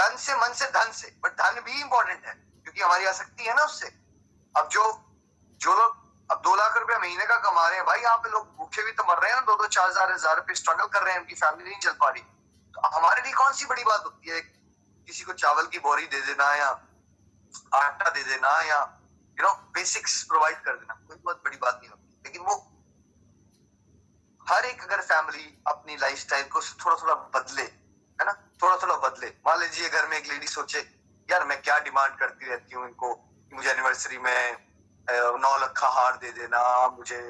धन से, मन से, धन से, बट धन भी इंपॉर्टेंट है क्योंकि हमारी आसक्ति है ना उससे। अब जो लोग अब 2 लाख रुपया महीने का कमा रहे हैं, भाई यहाँ पे लोग भूखे भी तो मर रहे हैं ना, 2-2, 4,000, 1,000 पे स्ट्रगल कर रहे हैं, उनकी फैमिली नहीं चल पा रही। तो हमारे लिए कौन सी बड़ी बात होती है किसी को चावल की बोरी दे देना या आटा दे देना या बेसिक्स प्रोवाइड कर देना, कोई बहुत बड़ी बात नहीं होती। लेकिन वो हर एक अगर फैमिली अपनी लाइफस्टाइल को थोड़ा थोड़ा बदले, है ना, थोड़ा थोड़ा बदले। मान लीजिए घर में एक लेडी सोचे, यार मैं क्या डिमांड करती रहती हूँ इनको, मुझे एनिवर्सरी में 9 लाख का हार दे देना, मुझे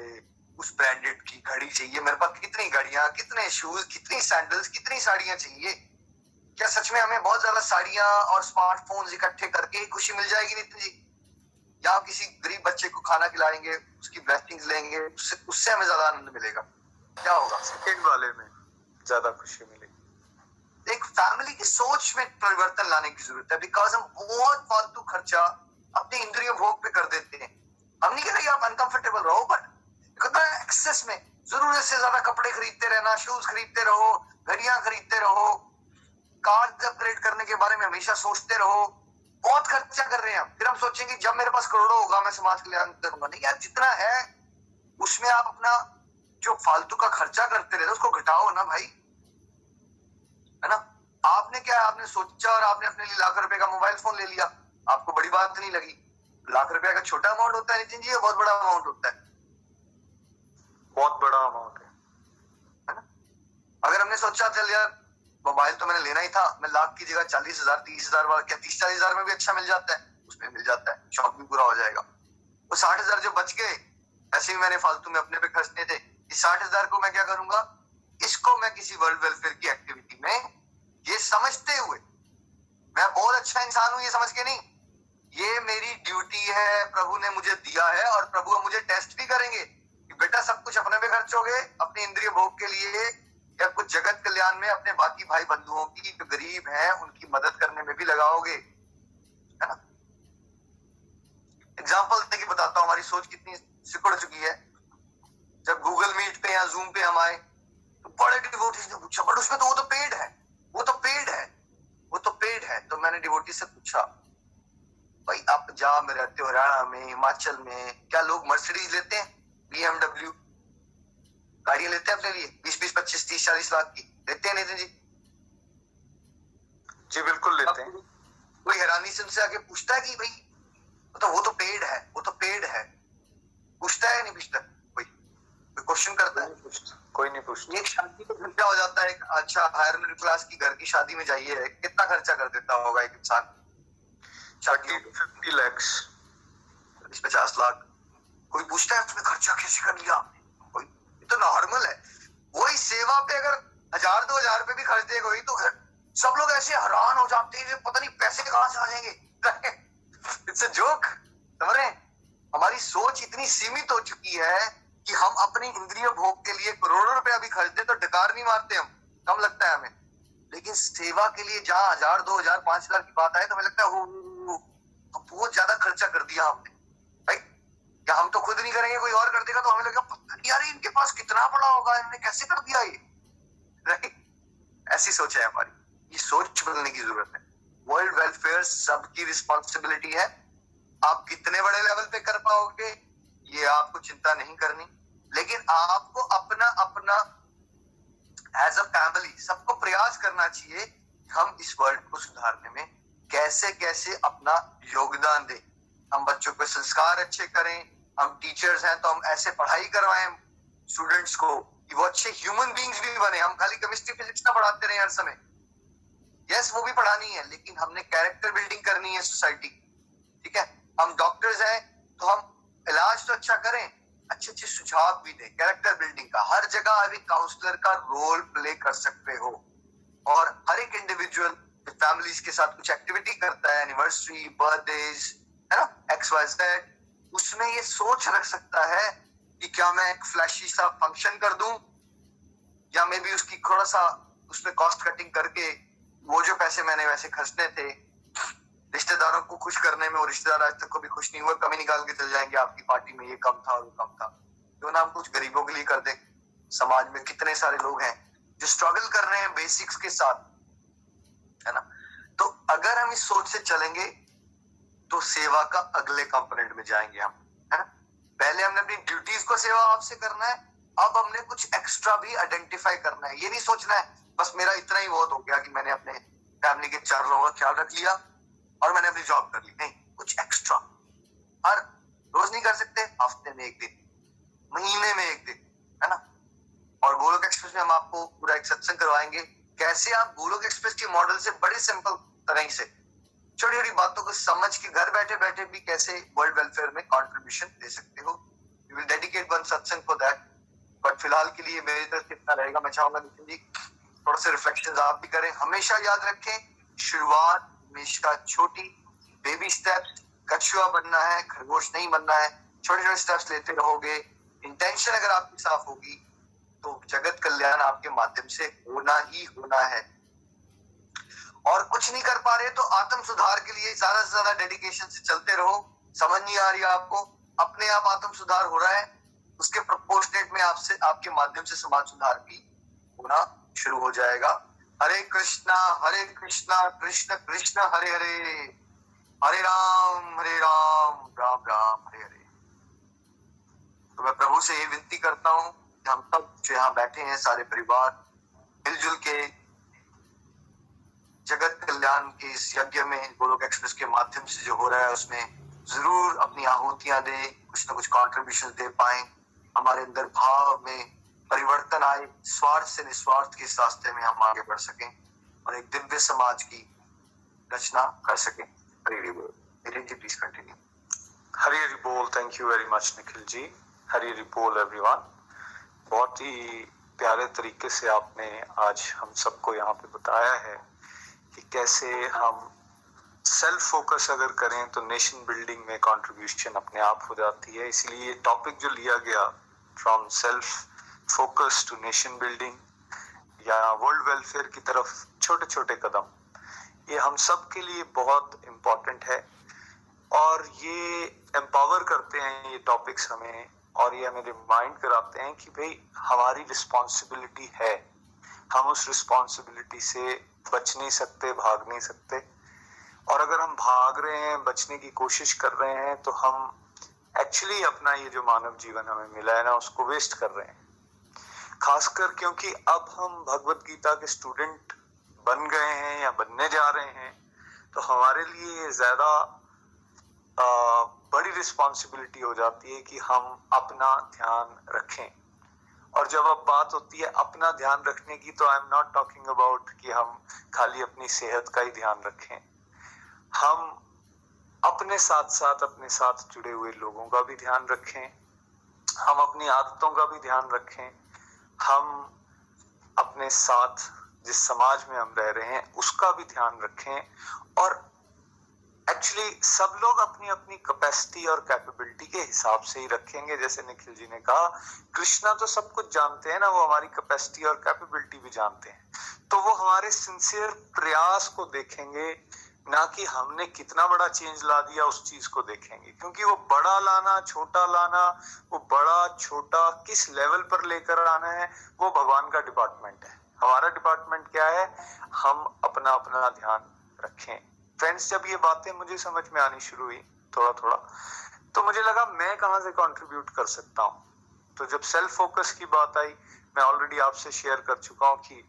उस ब्रांडेड की घड़ी चाहिए, मेरे पास कितनी घड़ियां, कितने शूज, कितनी सैंडल्स, कितनी साड़ियां चाहिए। क्या सच में हमें बहुत ज्यादा साड़ियां और स्मार्टफोन्स इकट्ठे करके खुशी मिल जाएगी नितिन जी? या किसी गरीब बच्चे को खाना खिलाएंगे, उसकी ब्लेसिंग्स लेंगे, उससे हमें ज्यादा आनंद मिलेगा? क्या होगा, सेकंड वाले में ज्यादा खुशी मिलेगी। एक फैमिली की सोच में परिवर्तन लाने की जरूरत है, बिकॉज हम बहुत फालतू खर्चा अपने इंद्रिय भोग पे कर देते हैं। हम नहीं कह रहे आप अनकंफर्टेबल रहो, बट एक्सेस में जरूरत से ज्यादा कपड़े खरीदते रहना, शूज खरीदते रहो, घड़ियां खरीदते रहो, कार्स अपग्रेड करने के बारे में हमेशा सोचते रहो, बहुत खर्चा कर रहे हैं। फिर हम सोचेंगे जब मेरे पास करोड़ों होगा मैं समाज कल्याण करूंगा। नहीं यार, जितना है उसमें आप अपना जो फालतू का खर्चा करते रहते उसको घटाओ ना भाई, है ना। आपने क्या, आपने सोचा और आपने अपने लिए लाख रुपए का मोबाइल फोन ले लिया, आपको बड़ी बात नहीं लगी। लाख रुपए का छोटा अमाउंट होता है नितिन जी, बहुत बड़ा अमाउंट होता है, बहुत बड़ा अमाउंट है ना। अगर हमने सोचा चल यार मोबाइल तो मैंने लेना ही था, मैं लाख की जगह 40,000, 30,000 में भी अच्छा मिल जाता है, उसमें मिल जाता है, शौक भी पूरा हो जाएगा। वो 60,000 जो बच गए ऐसे ही मैंने फालतू में अपने पे खर्चने थे, इस 60,000 को मैं क्या करूंगा, इसको मैं किसी वर्ल्ड वेलफेयर की एक्टिविटी में, ये समझते हुए मैं बहुत अच्छा इंसान हूँ ये समझ के नहीं, ये मेरी ड्यूटी है, प्रभु ने मुझे दिया है और प्रभु मुझे टेस्ट भी करेंगे कि बेटा सब कुछ अपने पे खर्चोगे अपने इंद्रिय भोग के लिए या कुछ जगत कल्याण में अपने बाकी भाई बंधुओं की जो गरीब है उनकी मदद करने में भी लगाओगे, है ना। एग्जाम्पल देके बताता हूँ हमारी सोच कितनी सिकुड़ चुकी है। जब गूगल मीट पे या जूम पे हम आए तो बड़े डिवोटीज ने पूछा, बट उसमें तो वो तो पेड है, वो तो पेड है, वो तो पेड है। तो मैंने डिवोटी से पूछा, भाई आप पंजाब में रहते हो, हरियाणा में, हिमाचल में, क्या लोग मर्सिडीज लेते हैं, BMW गाड़ियां लेते हैं अपने लिए 20-25, 25, 30, 40 लाख की? लेते हैं नितिन जी? जी बिल्कुल लेते हैं। कोई हैरानी से उनसे आके पूछता है कि भाई तो वो तो पेड है, वो तो पेड है, पूछता है नहीं पूछता, क्वेश्चन करता है कोई नहीं पूछता। एक शादी पे खर्चा हो जाता है, अच्छा हायर मिडिल क्लास की घर की शादी में जाइए कितना खर्चा कर देता होगा एक इंसान, 40-50 लाख। कोई पूछता है उसने खर्चा कैसे कर लिया आपने, कोई, तो नॉर्मल है। वही सेवा पे अगर 1,000-2,000 रुपए भी खर्च दे कोई तो सब लोग ऐसे हैरान हो जाते हैं, पता नहीं पैसे कहाँ से आ जाएंगे। इट्स अ जोक, समझ रहे हैं? हमारी सोच इतनी सीमित हो चुकी है कि हम अपनी इंद्रिय भोग के लिए करोड़ों रुपया भी खर्च दे तो डकार नहीं मारते, हम कम लगता है हमें। लेकिन सेवा के लिए जहां 1,000, 2,000, 5,000 की बात आए तो हमें लगता है तो बहुत ज्यादा खर्चा कर दिया हमने भाई, या हम तो खुद नहीं करेंगे कोई और कर देगा तो हमें लगेगा यार इनके पास कितना पड़ा होगा, इन्होंने कैसे कर दिया ये, राइट। ऐसी सोच है हमारी, ये सोच बदलने की जरूरत है। वर्ल्ड वेलफेयर सबकी रिस्पॉन्सिबिलिटी है, आप कितने बड़े लेवल पे कर पाओगे ये आपको चिंता नहीं करनी, लेकिन आपको अपना अपना एज अ फैमिली सबको प्रयास करना चाहिए हम इस वर्ल्ड को सुधारने में कैसे कैसे अपना योगदान दें। हम बच्चों के संस्कार अच्छे करें, हम टीचर्स हैं तो हम ऐसे पढ़ाई करवाएं स्टूडेंट्स को कि वो अच्छे ह्यूमन बींग्स भी बने। हम खाली केमिस्ट्री फिजिक्स ना पढ़ाते रहे हर समय, यस वो भी पढ़ानी है, लेकिन हमने कैरेक्टर बिल्डिंग करनी है सोसाइटी, ठीक है। हम डॉक्टर्स हैं तो हम इलाज तो अच्छा करें, अच्छे अच्छे सुझाव भी दें, कैरेक्टर बिल्डिंग का। हर जगह हर एक काउंसलर का रोल प्ले कर सकते हो और हर एक इंडिविजुअल फैमिलीज के साथ कुछ एक्टिविटी करता है, एनिवर्सरी, बर्थडेज, है ना, XYZ, उसमें ये सोच रख सकता है कि क्या मैं एक फ्लैशी सा फंक्शन कर दूं, या मे बी उसकी थोड़ा सा उसमें कॉस्ट कटिंग करके वो जो पैसे मैंने वैसे खर्चने थे रिश्तेदारों को खुश करने में, वो रिश्तेदार आज तक कभी खुश नहीं हुआ, कमी निकाल के चले जाएंगे आपकी पार्टी में ये कम था और वो कम था। क्यों ना हम कुछ गरीबों के लिए कर दे। समाज में कितने सारे लोग हैं जो स्ट्रगल कर रहे हैं बेसिक्स के साथ, है ना। तो अगर हम इस सोच से चलेंगे तो सेवा का अगले कंपोनेंट में जाएंगे हम, है ना। पहले हमने अपनी ड्यूटीज को सेवा आपसे करना है, अब हमने कुछ एक्स्ट्रा भी आइडेंटिफाई करना है। ये नहीं सोचना है बस मेरा इतना ही बहुत हो गया कि मैंने अपने फैमिली के 4 लोगों का ख्याल रख लिया और मैंने अपनी जॉब कर ली। नहीं, कुछ एक्स्ट्रा। हर रोज नहीं कर सकते, हफ्ते में एक दिन, महीने में एक दिन, है ना। और गोलोक एक्सप्रेस में हम आपको पूरा एक सत्संग करवाएंगे कैसे आप गोलोक एक्सप्रेस के मॉडल से बड़े सिंपल तरह से छोटी छोटी बातों को समझ के घर बैठे बैठे भी कैसे वर्ल्ड वेलफेयर में कंट्रीब्यूशन दे सकते हो। We will dedicate one satsang for that. But फिलहाल के लिए मेरी तरफ कितना रहेगा, मैं चाहूंगा निखिल जी थोड़ा सा रिफ्लेक्शंस आप भी करें। हमेशा याद रखें, शुरुआत हमेशा छोटी, बेबी स्टेप्स। कछुआ बनना है, खरगोश नहीं बनना है। छोटे छोटे स्टेप्स लेते रहोगे। इंटेंशन अगर आपकी साफ होगी तो जगत कल्याण आपके माध्यम से होना ही होना है। और कुछ नहीं कर पा रहे तो आत्म सुधार के लिए ज्यादा से ज्यादा डेडिकेशन से चलते रहो। समझ नहीं आ रही आपको, अपने आप आत्म सुधार हो रहा है, उसके प्रोपोर्शनेट में आपसे आपके माध्यम से समाज सुधार भी होना शुरू हो जाएगा। हरे कृष्णा कृष्ण कृष्ण हरे हरे, हरे राम राम राम हरे हरे। तो मैं प्रभु से ये विनती करता हूँ कि हम सब जो यहाँ बैठे हैं सारे परिवार मिलजुल के जगत कल्याण के इस यज्ञ में गोलोक एक्सप्रेस के माध्यम से जो हो रहा है उसमें जरूर अपनी आहुतियां दे, कुछ ना कुछ कॉन्ट्रीब्यूशन दे पाए। हमारे अंदर भाव में परिवर्तन आए, स्वार्थ से निस्वार्थ के रास्ते में हम आगे बढ़ सकें और एक दिव्य समाज की रचना कर सकें। हरि बोल। Hari ji please continue. हरि हरि बोल। Thank you very much Nikhil ji. Hari Hari बोल एवरीवन। बहुत ही प्यारे तरीके से आपने आज हम सबको यहाँ पे बताया है कि कैसे हम सेल्फ फोकस अगर करें तो नेशन बिल्डिंग में कंट्रीब्यूशन अपने आप हो जाती है। इसलिए टॉपिक जो लिया गया from self focus to nation building या वर्ल्ड वेलफेयर की तरफ छोटे छोटे कदम, ये हम सब के लिए बहुत इम्पोर्टेंट है और ये एम्पावर करते हैं ये टॉपिक्स हमें, और ये हमें रिमाइंड कराते हैं कि भाई हमारी रिस्पॉन्सिबिलिटी है, हम उस रिस्पॉन्सिबिलिटी से बच नहीं सकते, भाग नहीं सकते। और अगर हम भाग रहे हैं, बचने की कोशिश कर रहे हैं तो हम एक्चुअली अपना ये जो मानव जीवन हमें मिला है ना उसको वेस्ट कर रहे हैं। खासकर क्योंकि अब हम भगवत गीता के स्टूडेंट बन गए हैं या बनने जा रहे हैं, तो हमारे लिए ज्यादा बड़ी रिस्पॉन्सिबिलिटी हो जाती है कि हम अपना ध्यान रखें। और जब अब बात होती है अपना ध्यान रखने की तो I am not talking about कि हम खाली अपनी सेहत का ही ध्यान रखें, हम अपने साथ जुड़े हुए लोगों का भी ध्यान रखें, हम अपनी आदतों का भी ध्यान रखें, हम अपने साथ जिस समाज में हम रह रहे हैं उसका भी ध्यान रखें। और एक्चुअली सब लोग अपनी अपनी कैपेसिटी और कैपेबिलिटी के हिसाब से ही रखेंगे। जैसे निखिल जी ने कहा कृष्णा तो सब कुछ जानते हैं ना, वो हमारी कैपेसिटी और कैपेबिलिटी भी जानते हैं, तो वो हमारे सिंसियर प्रयास को देखेंगे, ना कि हमने कितना बड़ा चेंज ला दिया उस चीज को देखेंगे। क्योंकि वो बड़ा लाना, छोटा लाना, वो बड़ा छोटा किस लेवल पर लेकर आना है वो भगवान का डिपार्टमेंट है। हमारा डिपार्टमेंट क्या है, हम अपना अपना ध्यान रखें। फ्रेंड्स, जब ये बातें मुझे समझ में आनी शुरू हुई थोड़ा थोड़ा तो मुझे लगा मैं कहाँ से कंट्रीब्यूट कर सकता हूँ। तो जब सेल्फ फोकस की बात आई, मैं ऑलरेडी आपसे शेयर कर चुका हूँ कि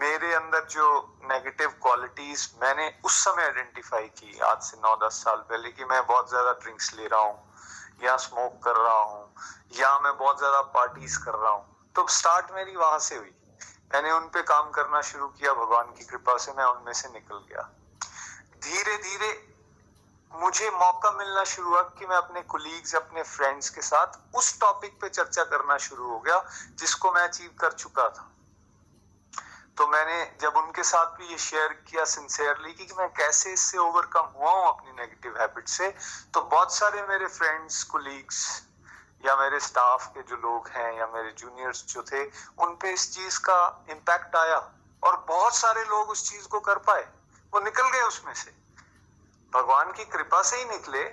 मेरे अंदर जो नेगेटिव क्वालिटीज मैंने उस समय आइडेंटिफाई की, आज से 9-10 साल पहले, कि मैं बहुत ज्यादा ड्रिंक्स ले रहा हूँ या स्मोक कर रहा हूँ या मैं बहुत ज्यादा पार्टीज कर रहा हूँ। तो स्टार्ट मेरी वहां से हुई, मैंने उन पे काम करना शुरू किया, भगवान की कृपा से मैं उनमें से निकल गया। धीरे धीरे मुझे मौका मिलना शुरू हुआ कि मैं अपने कुलीग्स, अपने फ्रेंड्स के साथ उस टॉपिक पे चर्चा करना शुरू हो गया जिसको मैं अचीव कर चुका था। तो मैंने जब उनके साथ भी ये शेयर किया सिंसियरली कि मैं कैसे इससे ओवरकम हुआ हूँ अपनी नेगेटिव हैबिट से, तो बहुत सारे मेरे फ्रेंड्स, कोलीग्स या मेरे स्टाफ के जो लोग हैं या मेरे जूनियर्स जो थे, उन पे इस चीज का इम्पैक्ट आया और बहुत सारे लोग उस चीज को कर पाए, वो निकल गए उसमें से, भगवान की कृपा से ही निकले,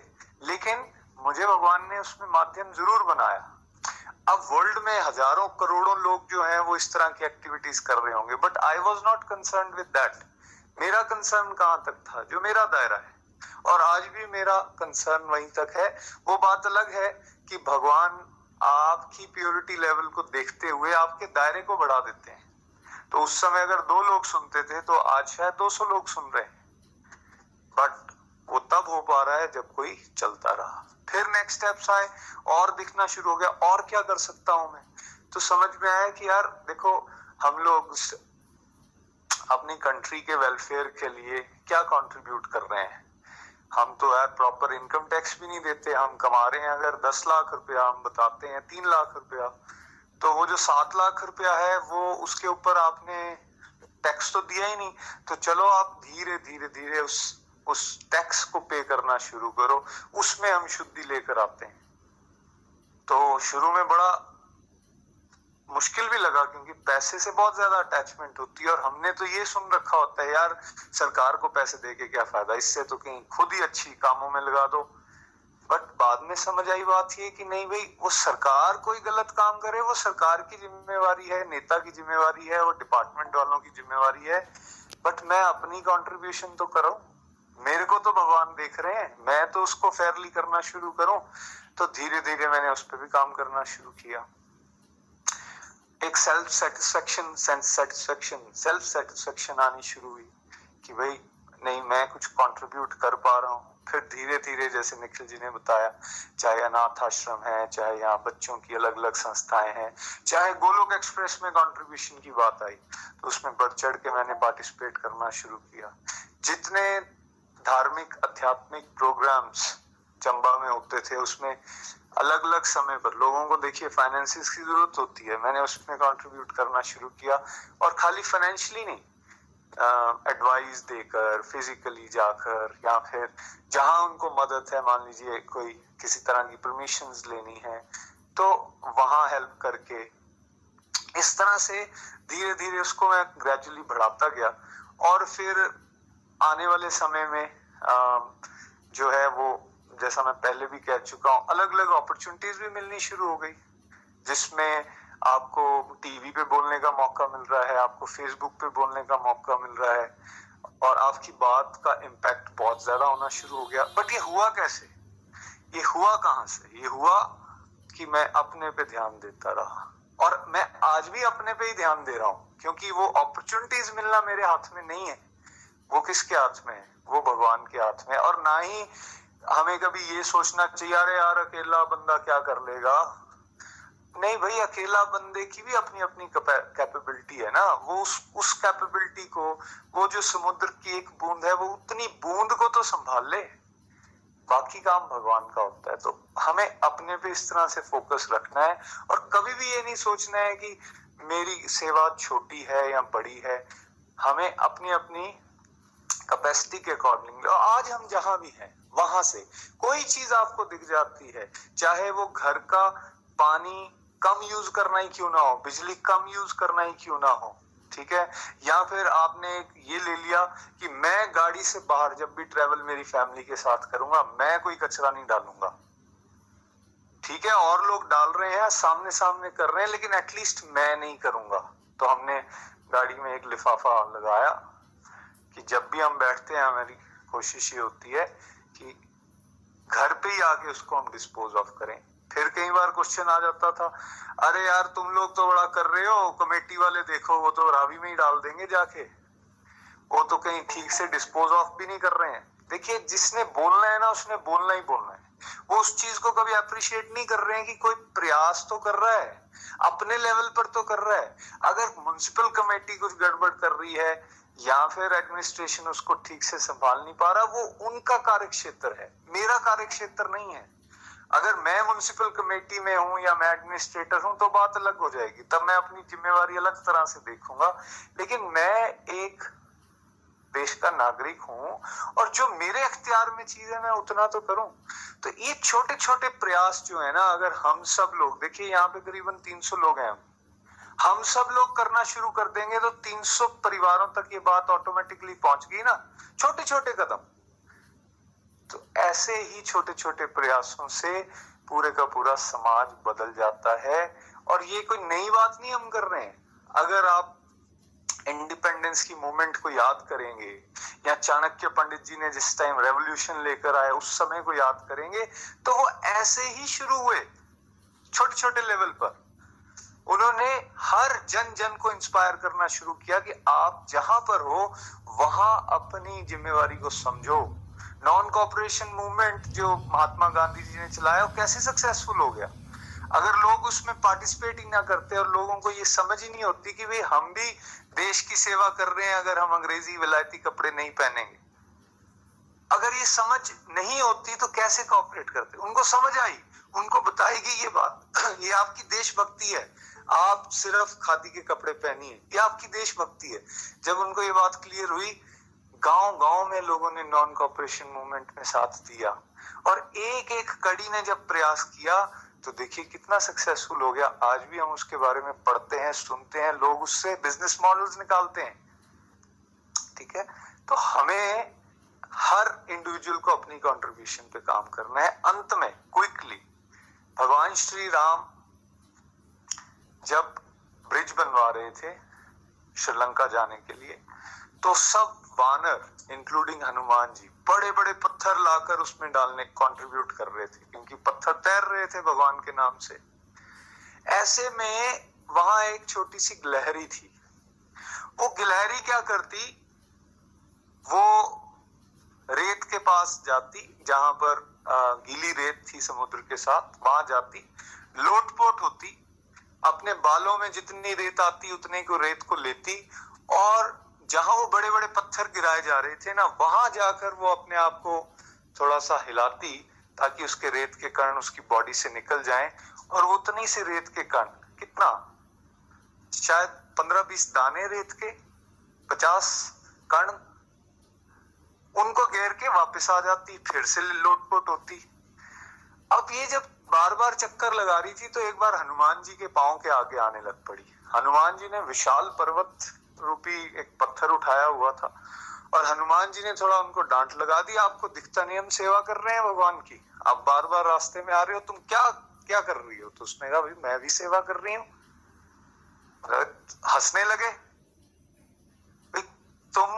लेकिन मुझे भगवान ने उसमें माध्यम जरूर बनाया। अब वर्ल्ड में हजारों करोड़ों लोग जो हैं वो इस तरह की एक्टिविटीज कर रहे होंगे, but I was not concerned with that. मेरा कंसर्न कहाँ तक था, जो मेरा दायरा है, और आज भी मेरा कंसर्न वहीं तक है। वो बात अलग है कि भगवान आपकी प्योरिटी लेवल को देखते हुए आपके दायरे को बढ़ा देते हैं। तो उस समय अगर 2 लोग सुनते थे तो आज शायद 200 लोग सुन रहे हैं, बट वो तब हो पा रहा है जब कोई चलता रहा। फिर नेक्स्ट स्टेप्स आए और दिखना शुरू हो गया, और क्या कर सकता हूं मैं। तो समझ में आया कि यार देखो, हम लोग अपनी कंट्री के वेलफेयर के लिए क्या कंट्रीब्यूट कर रहे हैं। हम तो यार प्रॉपर इनकम टैक्स भी नहीं देते। हम कमा रहे हैं अगर 10 लाख रुपया, हम बताते हैं 3 लाख रुपया, तो वो जो 7 लाख रुपया है वो उसके ऊपर आपने टैक्स तो दिया ही नहीं। तो चलो आप धीरे धीरे धीरे उस टैक्स को पे करना शुरू करो, उसमें हम शुद्धि लेकर आते हैं। तो शुरू में बड़ा मुश्किल भी लगा क्योंकि पैसे से बहुत ज्यादा अटैचमेंट होती है, और हमने तो ये सुन रखा होता है यार सरकार को पैसे दे के क्या फायदा, इससे तो कहीं खुद ही अच्छी कामों में लगा दो। बट बाद में समझ आई बात ये कि नहीं भाई, वो सरकार कोई गलत काम करे वो सरकार की जिम्मेवारी है, नेता की जिम्मेवारी है, वो डिपार्टमेंट वालों की जिम्मेवारी है, बट मैं अपनी कॉन्ट्रीब्यूशन तो करूं, मेरे को तो भगवान देख रहे हैं, मैं तो उसको फेयरली करना शुरू करूं। तो धीरे धीरे मैंने उस पर भी काम करना शुरू किया। एक सेल्फ सेटिस्फेक्शन, सेल्फ सेटिस्फेक्शन आनी शुरू हुई कि भाई नहीं, मैं कुछ कंट्रीब्यूट कर पा रहा हूँ। फिर धीरे धीरे जैसे निखिल जी ने बताया, चाहे अनाथ आश्रम है, चाहे यहाँ बच्चों की अलग अलग संस्थाएं हैं, चाहे गोलोक एक्सप्रेस में कंट्रीब्यूशन की बात आई तो उसमें बढ़ चढ़ के मैंने पार्टिसिपेट करना शुरू किया। जितने धार्मिक आध्यात्मिक प्रोग्राम्स चंबा में होते थे उसमें अलग अलग समय पर लोगों को, देखिए फाइनेंसिस की जरूरत होती है, मैंने उसमें कंट्रीब्यूट करना शुरू किया। और खाली फाइनेंशियली नहीं, एडवाइस देकर, फिजिकली जाकर, या फिर जहां उनको मदद है, मान लीजिए कोई किसी तरह की परमिशंस लेनी है तो वहां हेल्प करके, इस तरह से धीरे धीरे उसको मैं ग्रेजुअली बढ़ाता गया। और फिर आने वाले समय में जो है वो, जैसा मैं पहले भी कह चुका हूँ, अलग अलग अपॉर्चुनिटीज भी मिलनी शुरू हो गई, जिसमें आपको टीवी पे बोलने का मौका मिल रहा है, आपको फेसबुक पे बोलने का मौका मिल रहा है, और आपकी बात का इम्पैक्ट बहुत ज्यादा होना शुरू हो गया। बट ये हुआ कैसे, ये हुआ कहाँ से? ये हुआ कि मैं अपने पे ध्यान देता रहा, और मैं आज भी अपने पे ही ध्यान दे रहा हूँ, क्योंकि वो अपॉर्चुनिटीज मिलना मेरे हाथ में नहीं है, वो किसके हाथ में है? वो भगवान के हाथ में। और ना ही हमें कभी ये सोचना चाहिए अरे यार अकेला बंदा क्या कर लेगा। नहीं भाई, अकेला बंदे की भी अपनी अपनी कैपेबिलिटी है ना। वो उस कैपेबिलिटी को, वो जो समुद्र की एक बूंद है, वो उतनी बूंद को तो संभाल ले, बाकी काम भगवान का होता है। तो हमें अपने पे इस तरह से फोकस रखना है, और कभी भी ये नहीं सोचना है कि मेरी सेवा छोटी है या बड़ी है। हमें अपनी अपनी कैपेसिटी के अकॉर्डिंग, आज हम जहां भी हैं वहां से कोई चीज आपको दिख जाती है, चाहे वो घर का पानी कम यूज करना ही क्यों ना हो, बिजली कम यूज करना ही क्यों ना हो, ठीक है। या फिर आपने ये ले लिया कि मैं गाड़ी से बाहर जब भी ट्रेवल मेरी फैमिली के साथ करूंगा, मैं कोई कचरा नहीं डालूंगा, ठीक है। और लोग डाल रहे हैं, सामने सामने कर रहे हैं, लेकिन एटलीस्ट मैं नहीं करूंगा। तो हमने गाड़ी में एक लिफाफा लगाया कि जब भी हम बैठते हैं हमारी कोशिश ये होती है कि घर पे ही आके उसको हम डिस्पोज ऑफ करें। फिर कई बार क्वेश्चन आ जाता था, अरे यार तुम लोग तो बड़ा कर रहे हो, कमेटी वाले देखो वो तो रावी में ही डाल देंगे जाके, वो तो कहीं ठीक से डिस्पोज ऑफ भी नहीं कर रहे हैं। देखिए, जिसने बोलना है ना उसने बोलना ही बोलना है। वो उस चीज को कभी अप्रिशिएट नहीं कर रहे हैं कि कोई प्रयास तो कर रहा है, अपने लेवल पर तो कर रहा है। अगर म्युनिसिपल कमेटी कुछ गड़बड़ कर रही है या फिर एडमिनिस्ट्रेशन उसको ठीक से संभाल नहीं पा रहा, वो उनका कार्यक्षेत्र है, मेरा कार्यक्षेत्र नहीं है। अगर मैं म्युनिसिपल कमेटी में हूँ या मैं एडमिनिस्ट्रेटर हूँ तो बात अलग हो जाएगी, तब मैं अपनी जिम्मेवारी अलग तरह से देखूंगा। लेकिन मैं एक देश का नागरिक हूँ और जो मेरे अख्तियार में चीज है मैं उतना तो करूँ। तो ये छोटे छोटे प्रयास जो है ना, अगर हम सब लोग, देखिए यहाँ पे करीबन 300 लोग हैं, हम सब लोग करना शुरू कर देंगे तो 300 परिवारों तक ये बात ऑटोमेटिकली पहुंच गई ना, छोटे छोटे कदम। तो ऐसे ही छोटे छोटे प्रयासों से पूरे का पूरा समाज बदल जाता है। और ये कोई नई बात नहीं हम कर रहे हैं। अगर आप इंडिपेंडेंस की मूवमेंट को याद करेंगे या चाणक्य पंडित जी ने जिस टाइम रेवोल्यूशन लेकर आए उस समय को याद करेंगे तो वो ऐसे ही शुरू हुए, छोटे छोटे लेवल पर। उन्होंने हर जन जन को इंस्पायर करना शुरू किया कि आप जहां पर हो वहां अपनी जिम्मेवारी को समझो। नॉन कॉपरेशन मूवमेंट जो महात्मा गांधी जी ने चलाया वो कैसे सक्सेसफुल हो गया? अगर लोग उसमें पार्टिसिपेट ही ना करते और लोगों को ये समझ ही नहीं होती कि भाई हम भी देश की सेवा कर रहे हैं अगर हम अंग्रेजी विलायती कपड़े नहीं पहनेंगे, अगर ये समझ नहीं होती तो कैसे कॉपरेट करते? उनको समझ आई, उनको बताएगी ये बात, ये आपकी देशभक्ति है, आप सिर्फ खादी के कपड़े पहनिए, ये आपकी देशभक्ति है। जब उनको ये बात क्लियर हुई, गांव गांव में लोगों ने नॉन कॉपरेशन मूवमेंट में साथ दिया और एक एक कड़ी ने जब प्रयास किया तो देखिए कितना सक्सेसफुल हो गया। आज भी हम उसके बारे में पढ़ते हैं, सुनते हैं, लोग उससे बिजनेस मॉडल्स निकालते हैं। ठीक है, तो हमें हर इंडिविजुअल को अपनी कंट्रीब्यूशन पे काम करना है। अंत में क्विकली, भगवान श्री राम जब ब्रिज बनवा रहे थे श्रीलंका जाने के लिए तो सब वानर इंक्लूडिंग हनुमान जी बड़े बड़े पत्थर लाकर उसमें डालने कंट्रीब्यूट कर रहे थे क्योंकि पत्थर तैर रहे थे भगवान के नाम से। ऐसे में वहां एक छोटी सी गिलहरी थी, वो गिलहरी क्या करती, वो रेत के पास जाती जहां पर गीली रेत थी समुद्र के साथ, वहां जाती, लोटपोट होती, अपने बालों में जितनी रेत आती उतने को रेत को लेती और जहां वो बड़े बड़े पत्थर गिराए जा रहे थे ना वहां जाकर वो अपने आप को थोड़ा सा हिलाती ताकि उसके रेत के कण उसकी बॉडी से निकल जाएं। और उतनी से रेत के कण, कितना, शायद 15-20 दाने रेत के, 50 कण, उनको घेर के वापस आ जाती, फिर से लोटपोट होती। अब ये जब बार बार चक्कर लगा रही थी तो एक बार हनुमान जी के पांव के आगे आने लग पड़ी। हनुमान जी ने विशाल पर्वत रूपी एक पत्थर उठाया हुआ था और हनुमान जी ने थोड़ा उनको डांट लगा दी, आपको दिखता नहीं हम सेवा कर रहे हैं भगवान की, आप बार बार रास्ते में आ रहे हो, तुम क्या क्या कर रही हो? तो उसने कहा, भाई मैं भी सेवा कर रही हूँ। हंसने लगे, तुम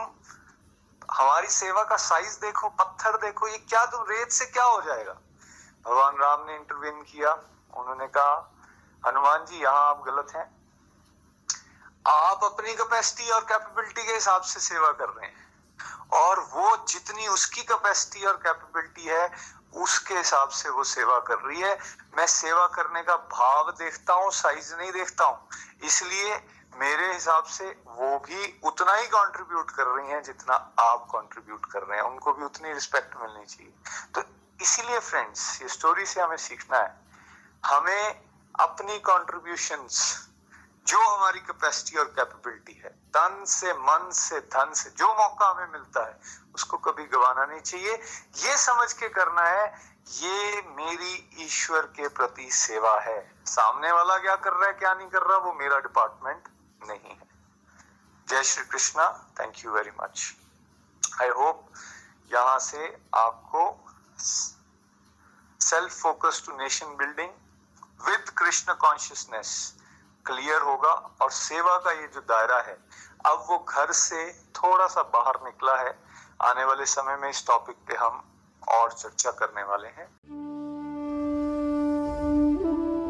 हमारी सेवा का साइज देखो, पत्थर देखो, ये क्या, तुम रेत से क्या हो जाएगा? भगवान राम ने इंटरवीन किया, उन्होंने कहा हनुमान जी यहाँ आप गलत हैं, आप अपनी कैपेसिटी और कैपेबिलिटी के हिसाब से सेवा कर रहे हैं और वो जितनी उसकी कैपेसिटी और कैपेबिलिटी है उसके हिसाब से वो सेवा कर रही है। मैं सेवा करने का भाव देखता हूँ, साइज नहीं देखता हूँ, इसलिए मेरे हिसाब से वो भी उतना ही कंट्रीब्यूट कर रही हैं जितना आप कंट्रीब्यूट कर रहे हैं, उनको भी उतनी रिस्पेक्ट मिलनी चाहिए। तो इसीलिए फ्रेंड्स, ये स्टोरी से हमें सीखना है, हमें अपनी कंट्रीब्यूशंस जो हमारी कैपेसिटी और कैपेबिलिटी है, तन से मन से धन से जो मौका हमें मिलता है उसको कभी गंवाना नहीं चाहिए। ये समझ के करना है ये मेरी ईश्वर के प्रति सेवा है, सामने वाला क्या कर रहा है क्या नहीं कर रहा वो मेरा डिपार्टमेंट नहीं है। जय Shri Krishna, thank you very much. I hope यहाँ से आपको self focus to nation building with Krishna consciousness clear होगा और सेवा का ये जो दायरा है अब वो घर से थोड़ा सा बाहर निकला है। आने वाले समय में इस टॉपिक पे हम और चर्चा करने वाले हैं।